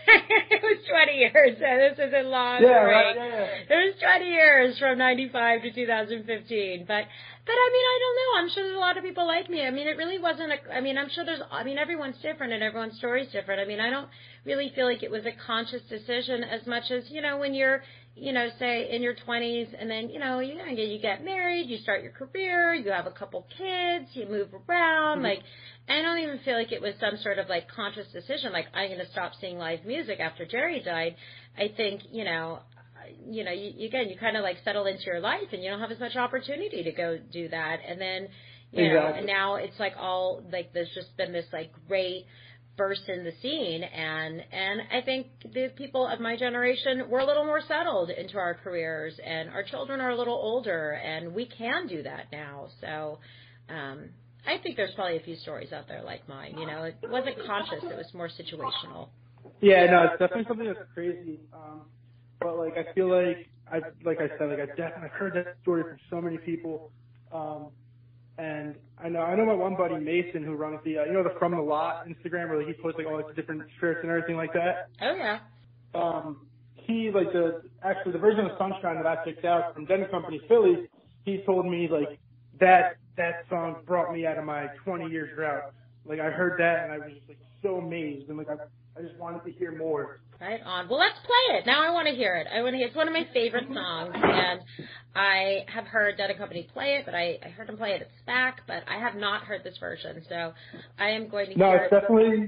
It was twenty years, so this is a long yeah, break. Right, yeah, yeah. It was twenty years from ninety-five to two thousand fifteen, but... But, I mean, I don't know. I'm sure there's a lot of people like me. I mean, it really wasn't a, I mean, I'm sure there's, I mean, everyone's different and everyone's story's different. I mean, I don't really feel like it was a conscious decision as much as, you know, when you're, you know, say in your twenties and then, you know, you, you get married, you start your career, you have a couple kids, you move around. Mm-hmm. Like, I don't even feel like it was some sort of, like, conscious decision, like, I'm going to stop seeing live music after Jerry died. I think, you know, you know, you, again, you kind of, like, settle into your life and you don't have as much opportunity to go do that. And then, you know, exactly. And now it's, like, all, like, there's just been this, like, great burst in the scene. And, and I think the people of my generation were a little more settled into our careers and our children are a little older and we can do that now. So um, I think there's probably a few stories out there like mine. You know, it wasn't conscious. It was more situational. Yeah, no, it's definitely something that's crazy. Um But, like, I feel like, I like I said, like, I've definitely heard that story from so many people. Um, and I know I know my one buddy, Mason, who runs the, uh, you know, the From the Lot Instagram, where, like, he posts, like, all, like, different shirts and everything like that. Oh, yeah. Um, he, like, the, actually, the version of Sunshine that I picked out from Dead and Company Philly, he told me, like, that, that song brought me out of my twenty-year drought. Like, I heard that, and I was just, like, so amazed. And, like, I I just wanted to hear more. Right on. Well, let's play it. Now I want to hear it. I want to hear. It's one of my favorite songs, and I have heard Dead and Company play it, but I, I heard him play it at SPAC, but I have not heard this version, so I am going to no, hear it. No, it's definitely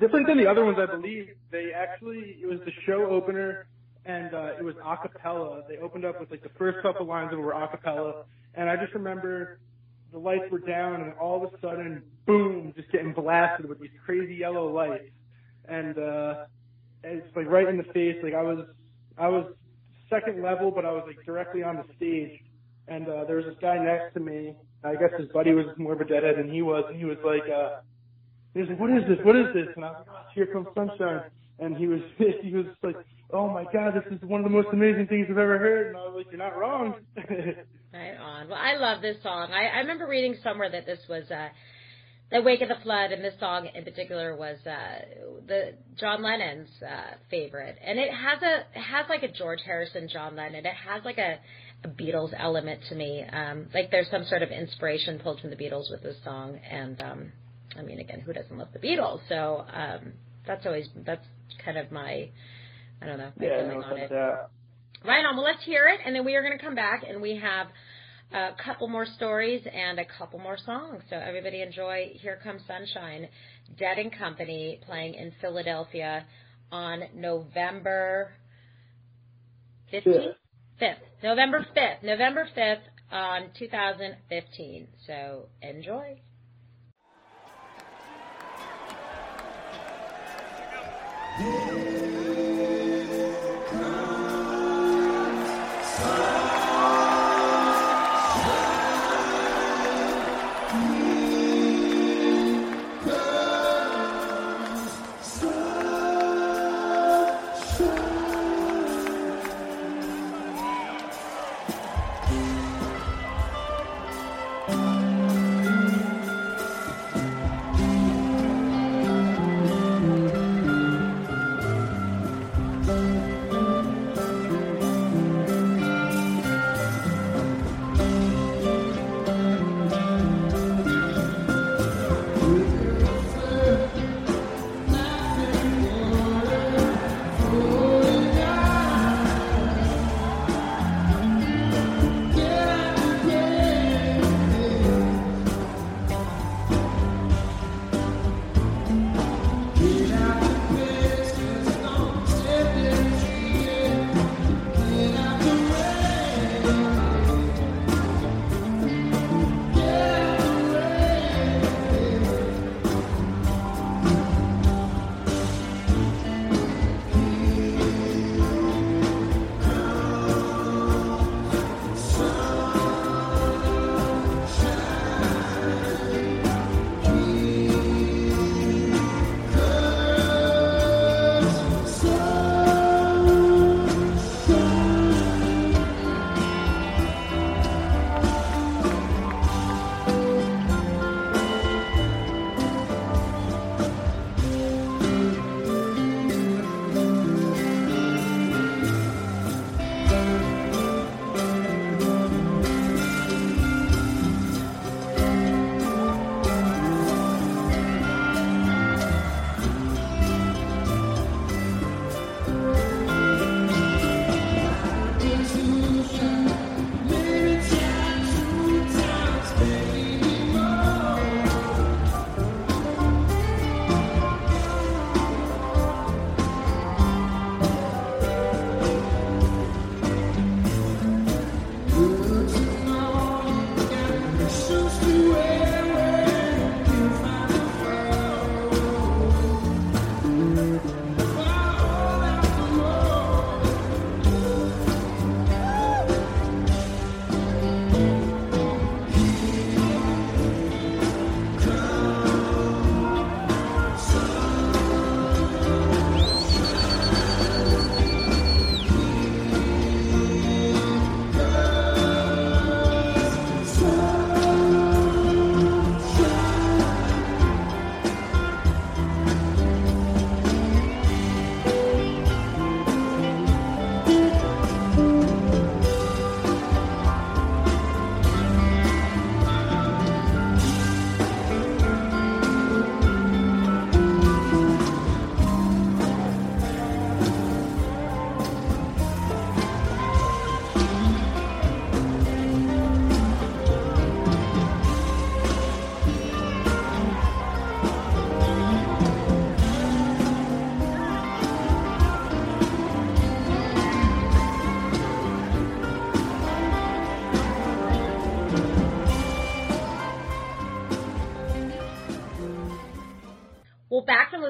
different than the other ones, I believe. They actually, it was the show opener, and uh, it was a cappella. They opened up with, like, the first couple lines that were a cappella, and I just remember the lights were down, and all of a sudden, boom, just getting blasted with these crazy yellow lights. And uh, it's, like, right in the face. Like, I was I was second level, but I was, like, directly on the stage. And uh, there was this guy next to me. I guess his buddy was more of a deadhead than he was. And he was like, uh, He was like, "What is this? What is this?" And I was like, "Here Comes Sunshine." And he was he was like, "Oh my God, this is one of the most amazing things I've ever heard." And I was like, "You're not wrong." Right on. Well, I love this song. I, I remember reading somewhere that this was uh, "The Wake of the Flood," and this song in particular was uh, the John Lennon's uh, favorite. And it has a it has like a George Harrison, John Lennon. It has like a, a Beatles element to me. Um, like there's some sort of inspiration pulled from the Beatles with this song. And um, I mean, again, who doesn't love the Beatles? So um, that's always that's kind of my I don't know. Yeah, no, on it. Uh, right on. Well, let's hear it, and then we are going to come back, and we have a couple more stories and a couple more songs. So everybody enjoy Here Comes Sunshine, Dead and Company, playing in Philadelphia on November fifteenth? fifth. November fifth. November fifth on um, two thousand fifteen. So enjoy.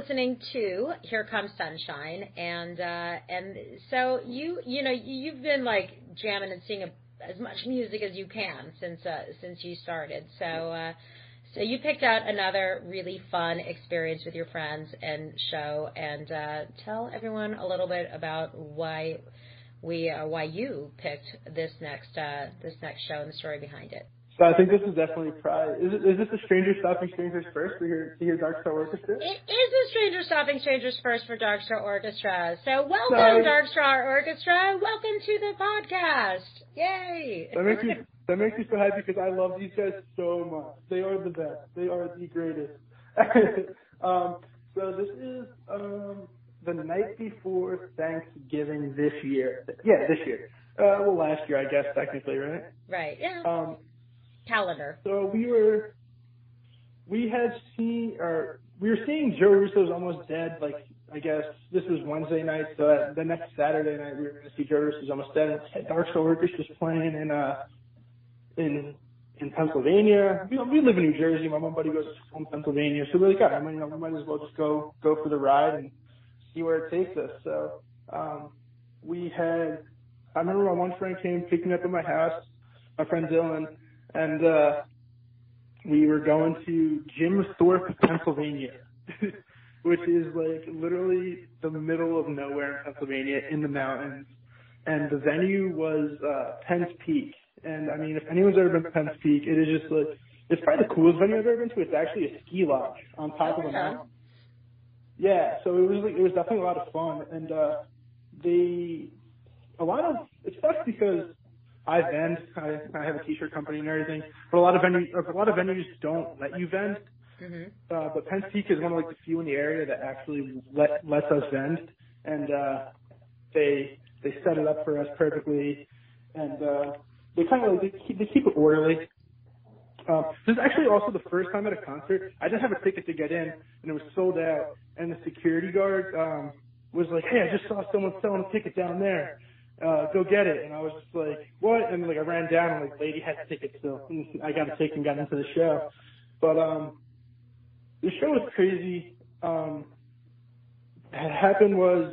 Listening to Here Comes Sunshine, and uh, and so you you know you've been like jamming and seeing a, as much music as you can since uh, since you started. So uh, So you picked out another really fun experience with your friends and show, and uh, tell everyone a little bit about why we uh, why you picked this next uh, this next show and the story behind it. So I think this is definitely probably, is, is this a Stranger Stopping Strangers first to hear, to hear Dark Star Orchestra? It is a Stranger Stopping Strangers first for Dark Star Orchestra. So welcome, Sorry. Dark Star Orchestra. Welcome to the podcast. Yay. That makes me, that makes me so happy because I love these guys so much. They are the best. They are the greatest. um, so this is um, the night before Thanksgiving this year. Yeah, this year. Uh, well, last year, I guess, technically, right? Right, yeah. Um, Calendar. So we were, we had seen, or we were seeing Joe Russo's Almost Dead. Like, I guess this was Wednesday night, so that, the next Saturday night we were going to see Joe Russo's Almost Dead. And Dark Star Orchestra was playing in uh in in Pennsylvania. We, we live in New Jersey. My mom buddy goes home to Pennsylvania, so we're like, God, I mean, you know, we might as well just go go for the ride and see where it takes us. So um we had, I remember my one friend came picked me up at my house, my friend Dylan. And uh, we were going to Jim Thorpe, Pennsylvania, which is like literally the middle of nowhere in Pennsylvania, in the mountains. And the venue was uh, Penn's Peak. And I mean, if anyone's ever been to Penn's Peak, it is just like, it's probably the coolest venue I've ever been to. It's actually a ski lodge on top of a mountain. Yeah, so it was like, it was definitely a lot of fun. And uh, they, a lot of, it sucks because I vend. I, I have a T-shirt company and everything, but a lot of venues, a lot of venues don't let you vend. Mm-hmm. Uh, but Penn's Peak is one of like the few in the area that actually let, lets us vend, and uh, they they set it up for us perfectly, and uh, they kind of like, they keep they keep it orderly. Um, this is actually also the first time at a concert. I didn't have a ticket to get in, and it was sold out. And the security guard um, was like, "Hey, I just saw someone selling a ticket down there. Uh, go get it." And I was just like, what? And like I ran down and like the lady had a ticket still. And I got a ticket and got into the show. But um, the show was crazy. Um, what happened was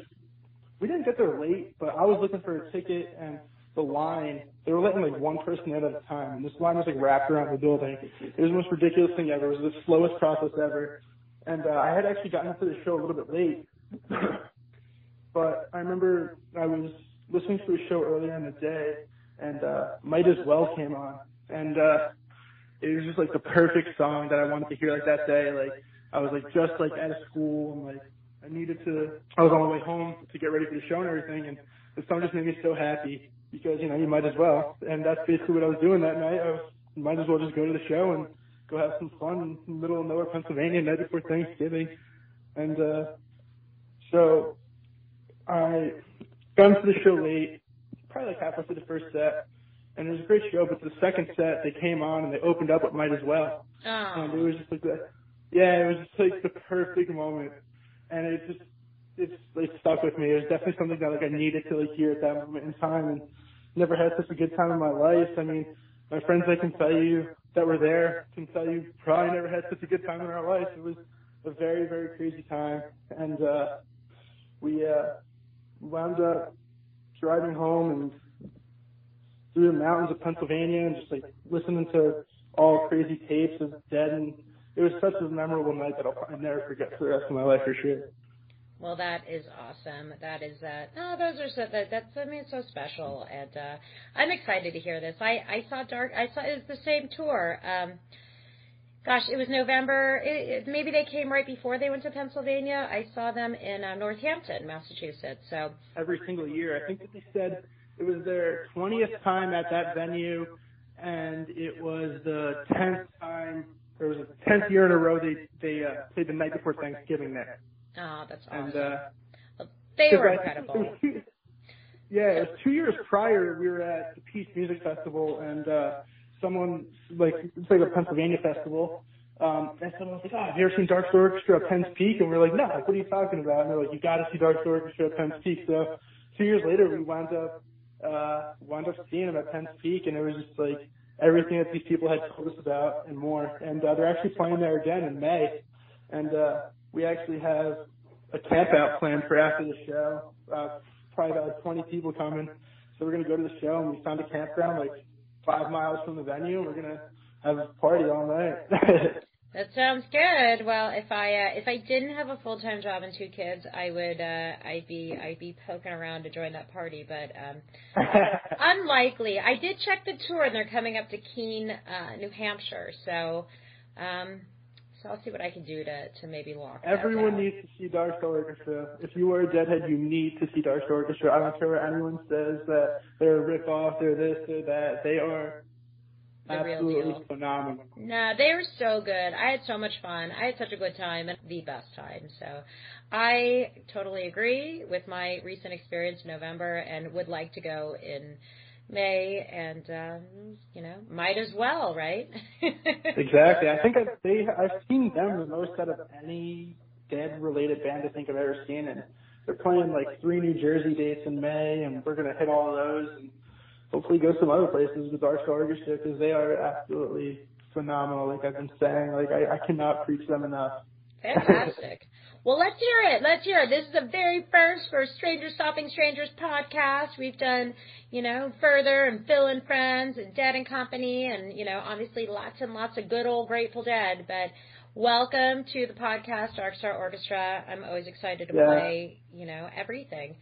we didn't get there late, but I was looking for a ticket and the line, they were letting like one person in at a time. And this line was like wrapped around the building. It was the most ridiculous thing ever. It was the slowest process ever. And uh, I had actually gotten into the show a little bit late. But I remember I was listening to a show earlier in the day, and uh, Might As Well came on, and uh, it was just like the perfect song that I wanted to hear like that day. Like I was like just like out of school, and like I needed to, I was on my way home to get ready for the show and everything, and the song just made me so happy because, you know, you might as well, and that's basically what I was doing that night. I was, might as well just go to the show and go have some fun in the middle of nowhere, Pennsylvania, night before Thanksgiving, and uh, so I got into the show late, probably like halfway through the first set, and it was a great show, but the second set, they came on and they opened up with Might As Well. Oh. And it was just like that, yeah, it was just like the perfect moment. And it just, it just like stuck with me. It was definitely something that like I needed to like hear at that moment in time, and never had such a good time in my life. I mean, my friends I can tell you that were there can tell you probably never had such a good time in our life. It was a very, very crazy time. And, uh, we, uh, wound up driving home and through the mountains of Pennsylvania and just like listening to all crazy tapes of Dead, and it was such a memorable night that I'll probably never forget for the rest of my life for sure. Well, that is awesome. That is uh no, those are so that that's I mean it's so special, and uh I'm excited to hear this. I I saw Dark I saw it was the same tour. Um Gosh, it was November. It, it, maybe they came right before they went to Pennsylvania. I saw them in uh, Northampton, Massachusetts. So every single year, I think that they said it was their twentieth time at that venue, and it was the tenth time. It was the tenth year in a row they they uh, played the night before Thanksgiving there. Oh, that's awesome! And, uh, well, they were incredible. It two, yeah, it was two years prior. We were at the Peace Music Festival, and uh, someone, like, it's like a Pennsylvania festival, um, and someone was like, "Oh, have you ever seen Dark Star Orchestra at Penn's Peak?" And we were like, "No, like, what are you talking about?" And they're like, "You got to see Dark Star Orchestra at Penn's Peak." So two years later, we wound up, uh, wound up seeing them at Penn's Peak, and it was just like everything that these people had told us about and more. And uh, they're actually playing there again in May, and uh, we actually have a camp out planned for after the show. Uh, probably about like twenty people coming, so we're gonna go to the show, and we found a campground like five miles from the venue. We're gonna have a party all night. That sounds good. Well, if I uh, if I didn't have a full time job and two kids, I would uh, I'd be I'd be poking around to join that party, but um, unlikely. I did check the tour, and they're coming up to Keene, uh, New Hampshire. So, um, so I'll see what I can do to to maybe lock. Everyone that needs to see Dark Star Orchestra. If you are a Deadhead, you need to see Dark Star Orchestra. I'm not sure what anyone says that they're a ripoff, they're this, they're that. They are. Absolutely phenomenal. No, they were so good. I had so much fun. I had such a good time, and the best time. So I totally agree with my recent experience in November, and would like to go in May, and, um, you know, might as well, right? Exactly. I think I've, they, I've seen them the most out of any Dead-related band I think I've ever seen, and they're playing, like, three New Jersey dates in May, and we're going to hit all those, and hopefully go some other places with Dark Star Orchestra, because they are absolutely phenomenal, like I've been saying. Like, I, I cannot preach them enough. Fantastic. Well, let's hear it. Let's hear it. This is the very first for Stranger Stopping Strangers podcast. We've done, you know, Further and Phil and Friends and Dead and Company and, you know, obviously lots and lots of good old Grateful Dead. But welcome to the podcast, Dark Star Orchestra. I'm always excited to yeah. play, you know, everything.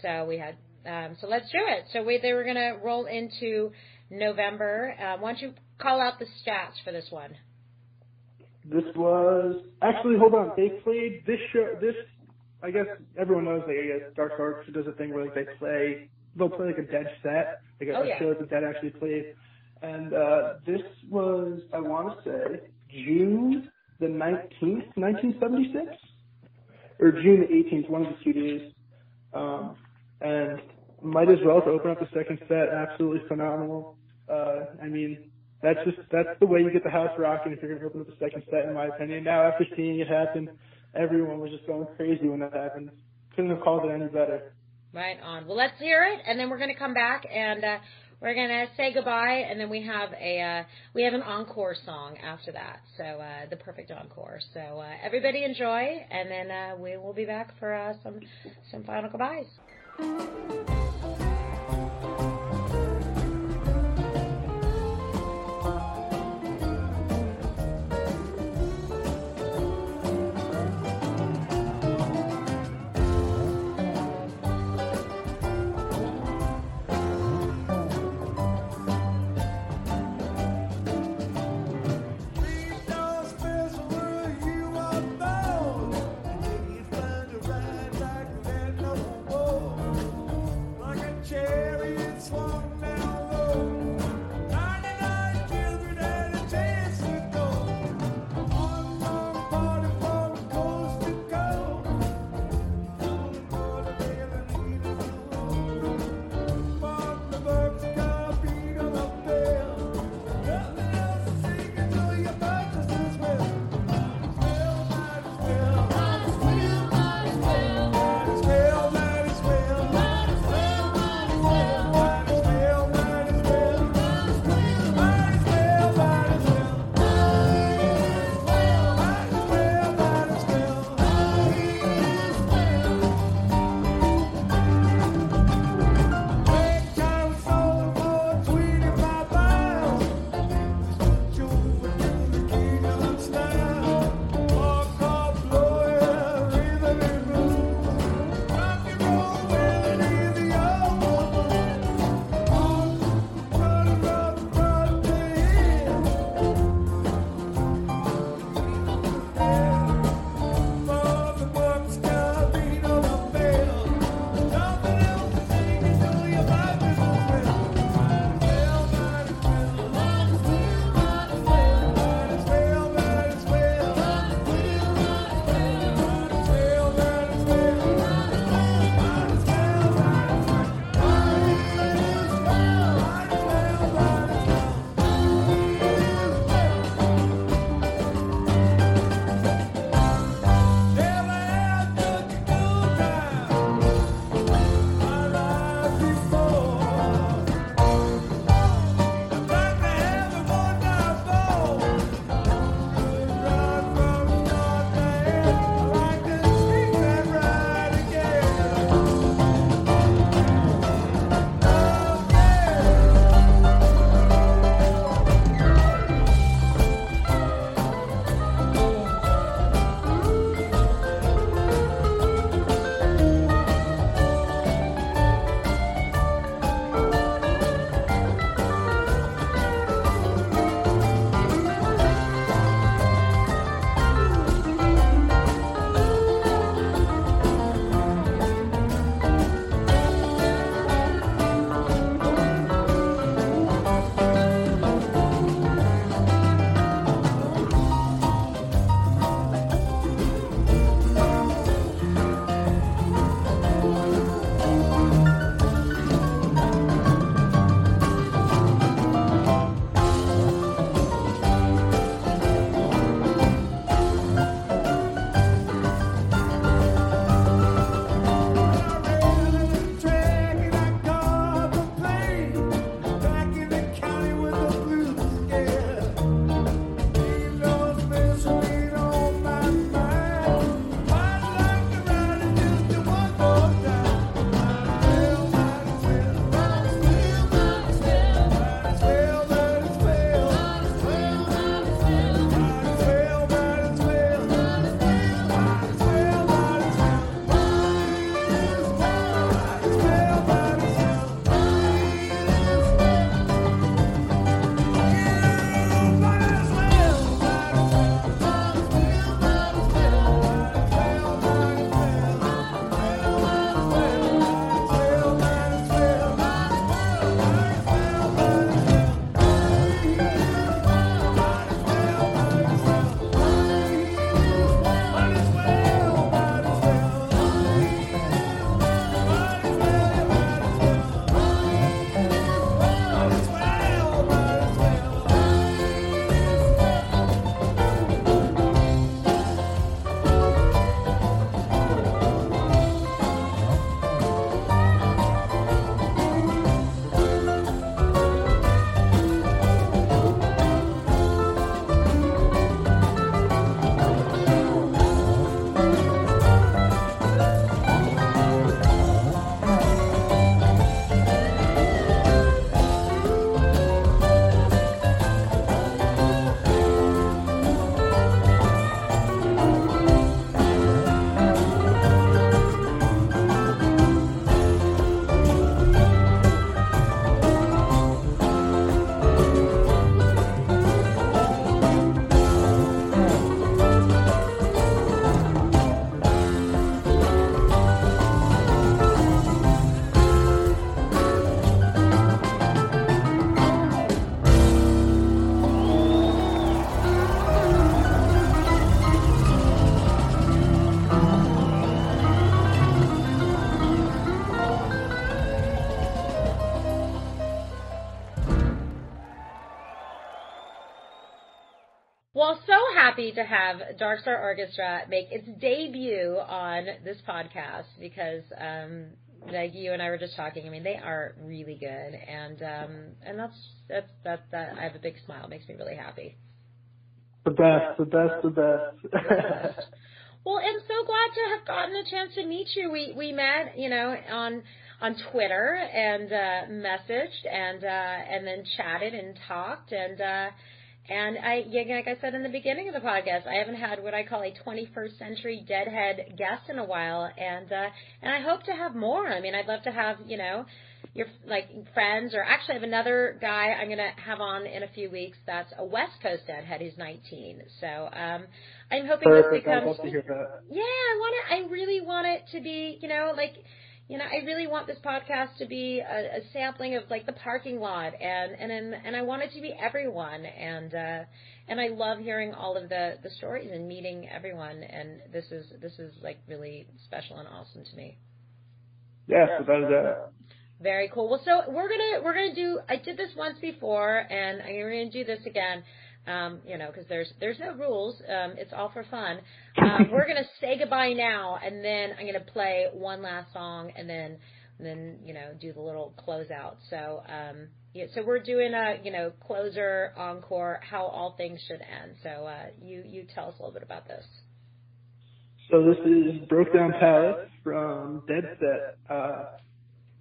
So we had... Um, so let's do it. So we, they were going to roll into November. Uh, why don't you call out the stats for this one? This was actually hold on. They played this show. This I guess everyone knows. Like, I guess Dark Star Orchestra does a thing where like they play. They'll play like a Dead set. Like a, oh, yeah. a show that Dead actually played. And uh, this was I want to say June the nineteenth, nineteen seventy six, or June the eighteenth. One of the two days. Um, and Might As Well to open up the second set, absolutely phenomenal. Uh, I mean, that's just, that's the way you get the house rocking if you're going to open up the second set, in my opinion. Now, after seeing it happen, everyone was just going crazy when that happened. Couldn't have called it any better. Right on. Well, let's hear it, and then we're going to come back, and uh, we're going to say goodbye, and then we have a uh, we have an encore song after that, so uh, the perfect encore. So uh, everybody enjoy, and then uh, we will be back for uh, some some final goodbyes. Thank you. Well, so happy to have Dark Star Orchestra make its debut on this podcast because, um, like you and I were just talking, I mean, they are really good, and um, and that's that's that, that. I have a big smile. It makes me really happy. The best, the best, the best. The best. Well, I'm so glad to have gotten a chance to meet you. We we met, you know, on on Twitter and uh, messaged and uh, and then chatted and talked and. Uh, And I, like I said in the beginning of the podcast, I haven't had what I call a twenty-first century deadhead guest in a while, and uh, and I hope to have more. I mean, I'd love to have, you know, your like friends, or actually I have another guy I'm going to have on in a few weeks that's a West Coast deadhead who's nineteen. So um, I'm hoping Perfect. this becomes. I'd love to hear that. Yeah, I want it. I really want it to be, you know, like. You know, I really want this podcast to be a, a sampling of like the parking lot, and and and, and I want it to be everyone, and uh, and I love hearing all of the, the stories and meeting everyone, and this is this is like really special and awesome to me. Yeah, so that is that. Very cool. Well, so we're gonna we're gonna do. I did this once before, and I'm gonna do this again. Um, you know, because there's there's no rules. Um, it's all for fun. Um, we're gonna say goodbye now, and then I'm gonna play one last song, and then and then you know do the little closeout. So um, yeah, so we're doing a you know closer, encore, how all things should end. So uh, you you tell us a little bit about this. So this is Broken Down Palace from Dead Set. Uh,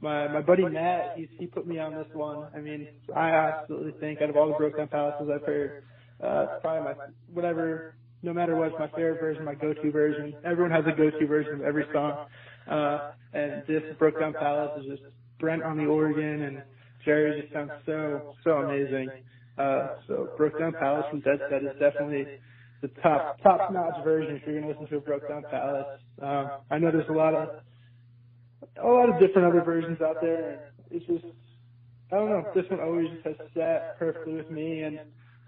My my buddy Matt, he he put me on this one. I mean, I absolutely think out of all the Broken Down Palaces I've heard, uh, probably my whatever, no matter what, my favorite version, my go-to version. Everyone has a go-to version of every song, uh, and this Broken Down Palace is just Brent on the organ and Jerry just sounds so so amazing. Uh, so Broken Down Palace from Dead Set is definitely the top top notch version if you're gonna listen to a Broken Down Palace. Um, I know there's a lot of A lot of different other versions out there. It's just, I don't know, this one always just has sat perfectly with me. And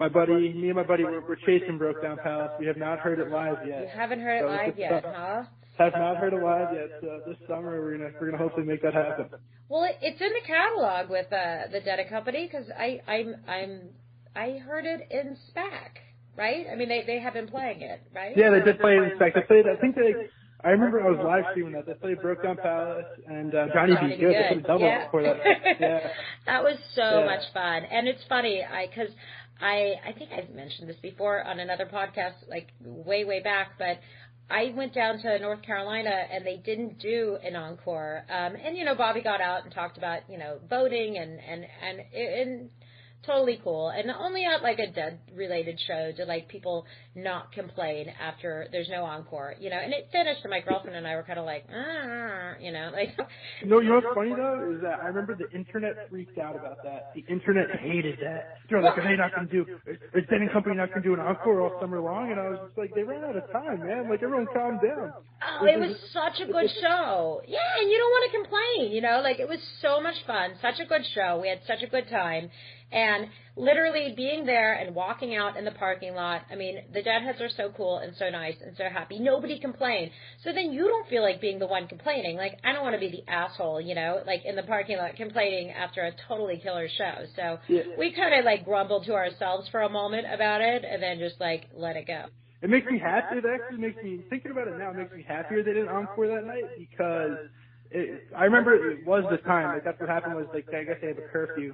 my buddy, me and my buddy, we're, we're chasing Broken Down Palace. We have not heard it live yet. You haven't heard it so live yet, summer. huh? Have not heard it live yet. So this summer we're gonna we're gonna hopefully make that happen. Well, it, it's in the catalog with uh, the Dead and Company because I I'm I'm I heard it in SPAC, right? I mean they they have been playing it, right? Yeah, they did play it in SPAC. They played. I think they. I remember I was live streaming that. They played Broke Down Palace and uh, Johnny B. Goode. They put a double yeah. for that. Yeah. That was so yeah. much fun. And it's funny because I, I, I think I've mentioned this before on another podcast like way, way back, but I went down to North Carolina and they didn't do an encore. Um, and, you know, Bobby got out and talked about, you know, voting and, and, and, and totally cool. And only at like a dead related show did like people not complain after there's no encore, you know, and it finished and my girlfriend and I were kind of like, ah, you know, like. No, you know what's funny though is that I remember the internet freaked out about that. The internet hated that. They're like, are they not going to do, is Dead and Company not going to do an encore all summer long? And I was just like, they ran out of time, man. Like everyone calmed down. Oh, it was such a good show. Yeah. And you don't want to complain, you know, like it was so much fun, such a good show. We had such a good time. And literally being there and walking out in the parking lot, I mean, the deadheads are so cool and so nice and so happy. Nobody complained. So then you don't feel like being the one complaining. Like, I don't want to be the asshole, you know, like in the parking lot complaining after a totally killer show. So yeah. we kind of like grumbled to ourselves for a moment about it and then just like let it go. It makes me happy. It actually makes me, thinking about it now, it makes me happier they didn't encore that night because it, I remember it was the time. Like, that's what happened was, like, I guess they have a curfew.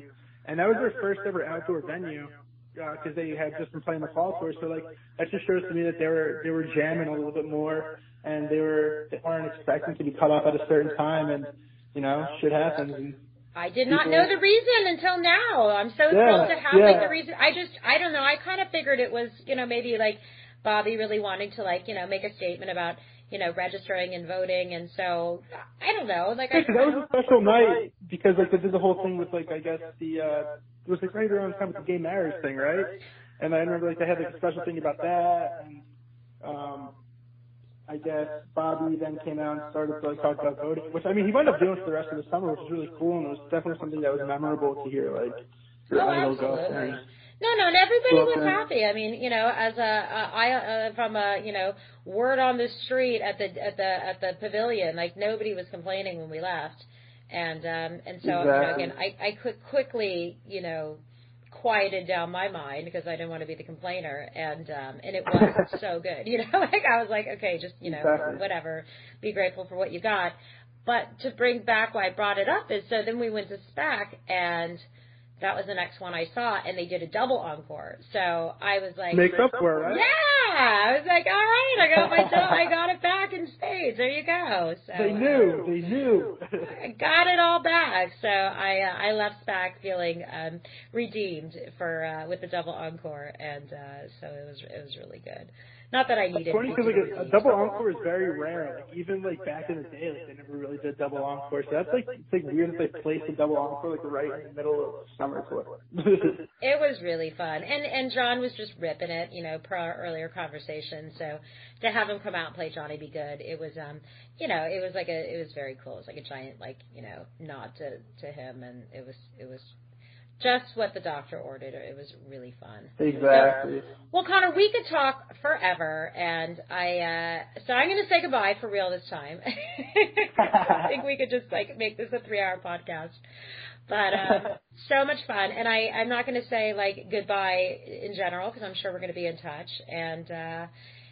And that was their first ever outdoor venue because uh, they had just been playing the fall tour. So, like, that just shows to me that they were they were jamming a little bit more and they, were, they weren't expecting to be cut off at a certain time. And, you know, shit happens. And I did not people, know the reason until now. I'm so yeah, thrilled to have, yeah. like, the reason. I just, I don't know. I kind of figured it was, you know, maybe, like, Bobby really wanting to, like, you know, make a statement about, you know, registering and voting. And so, I don't know. Like, yeah, I, that was a special night because, like, they did the whole thing with, like, I guess the, uh, it was, like, right around the time of the gay marriage thing, right? And I remember, like, they had, like, a special thing about that. And, um, I guess Bobby then came out and started to, like, talk about voting, which, I mean, he wound up doing for the rest of the summer, which was really cool. And it was definitely something that was memorable to hear, like, your oh, idols go there. No, no, and everybody well, was happy. I mean, you know, as a, a I uh, from a you know word on the street at the at the at the pavilion, like nobody was complaining when we left, and um and so exactly. you know, again, I I could quickly you know quieted down my mind because I didn't want to be the complainer, and um, and it was so good, you know. Like I was like, okay, just you know, exactly. whatever, be grateful for what you got. But to bring back why I brought it up is so then we went to SPAC, and that was the next one I saw, and they did a double encore. So I was like, make up for it, right? Yeah, I was like, all right, I got my dough, I got it back in spades. There you go. So they knew, uh, they knew. I got it all back. So I uh, I left SPAC feeling um, redeemed for uh, with the double encore, and uh, so it was it was really good. Not that I needed it. It's funny because like a, a double encore is very rare. Like, even like back in the day, like they never really did double encore. So that's like it's like weird that they placed a double encore like right in the middle of summer tour. It was really fun, and and John was just ripping it, you know, per our earlier conversation. So to have him come out and play Johnny B. Goode, it was um, you know, it was like a, it was very cool. It was like a giant like you know nod to to him, and it was it was. Just what the doctor ordered. It was really fun. Exactly. So, well, Connor, we could talk forever, and I. Uh, so I'm going to say goodbye for real this time. I think we could just like make this a three-hour podcast. But um, so much fun, and I, I'm not going to say like goodbye in general because I'm sure we're going to be in touch. And uh,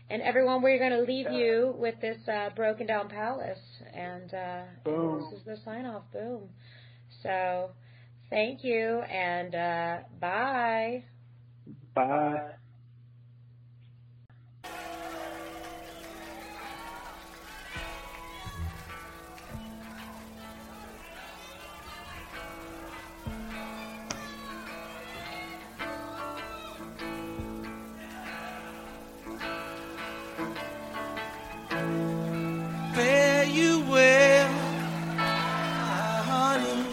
and everyone, we're going to leave you with this uh, Broken Down Palace, and uh, this is the sign off. Boom. So. Thank you, and uh, bye. Bye. Fare you well, my honey.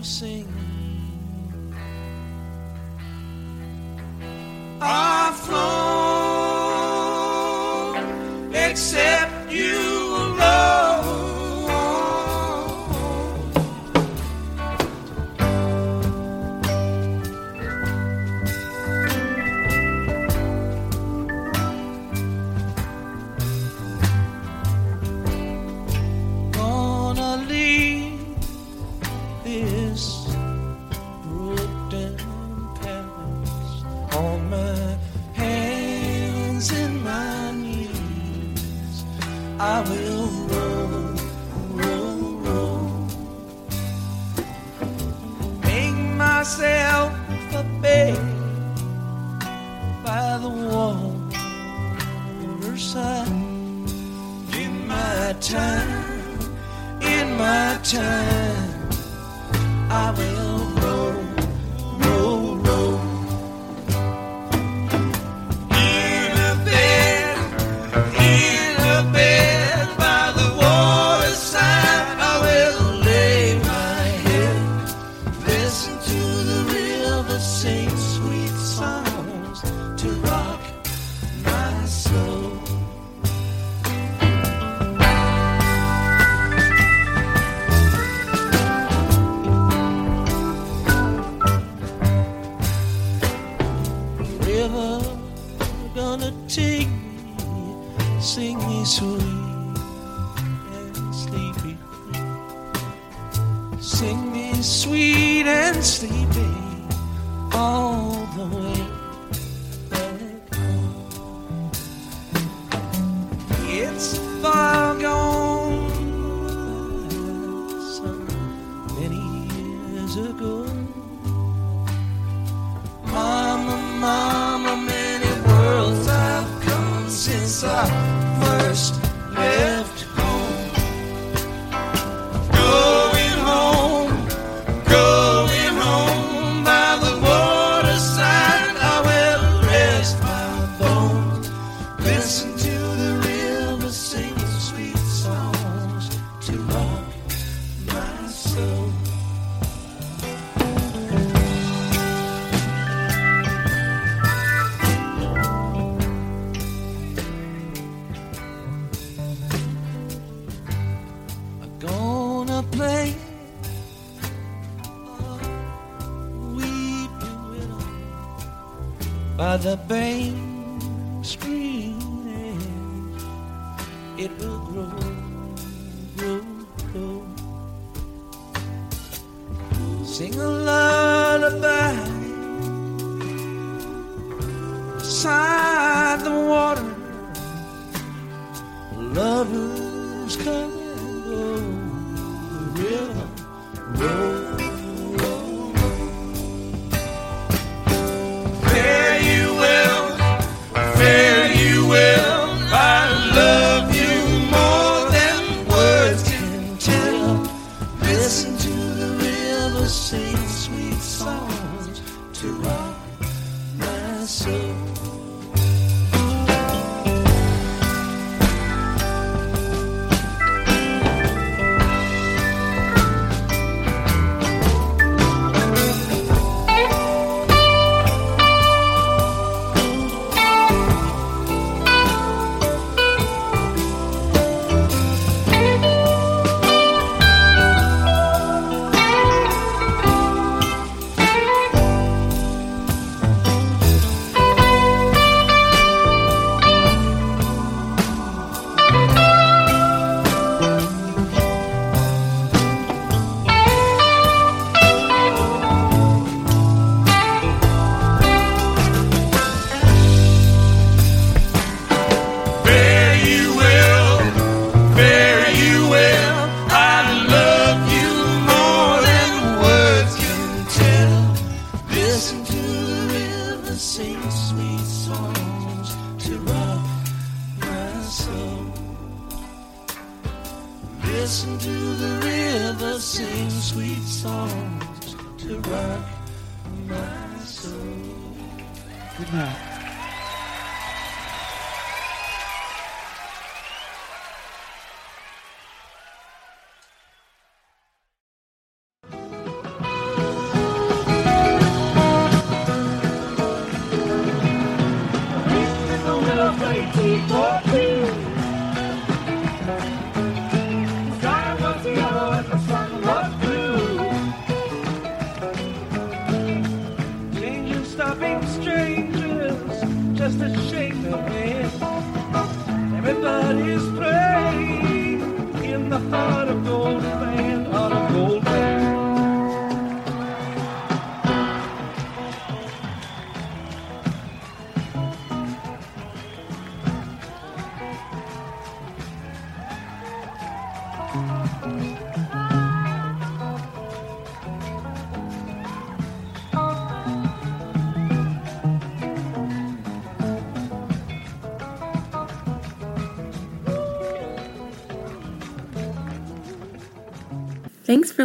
Sing are flown except you alone. Gonna leave this broken palace on my hands and my knees. I will roll, roll, roll, make myself a bed by the water side. In my time, in my time, I will roll, roll, roll in a bed, in a bed by the water side. I will lay my head, listen to the river sing sweet songs to rock my soul. Take me, sing me sweet and sleepy, sing me sweet and sleepy all the way back home. It's far gone, some many years ago. Mama, mama, many worlds I've come since I first left home. Going home, going home by the water side. I will rest my bones, listen to the river sing sweet songs to rock my soul. by the bay screaming, it will grow, grow, grow. Sing a lullaby beside the water. Lovers come and go, the river rolls. Thanks for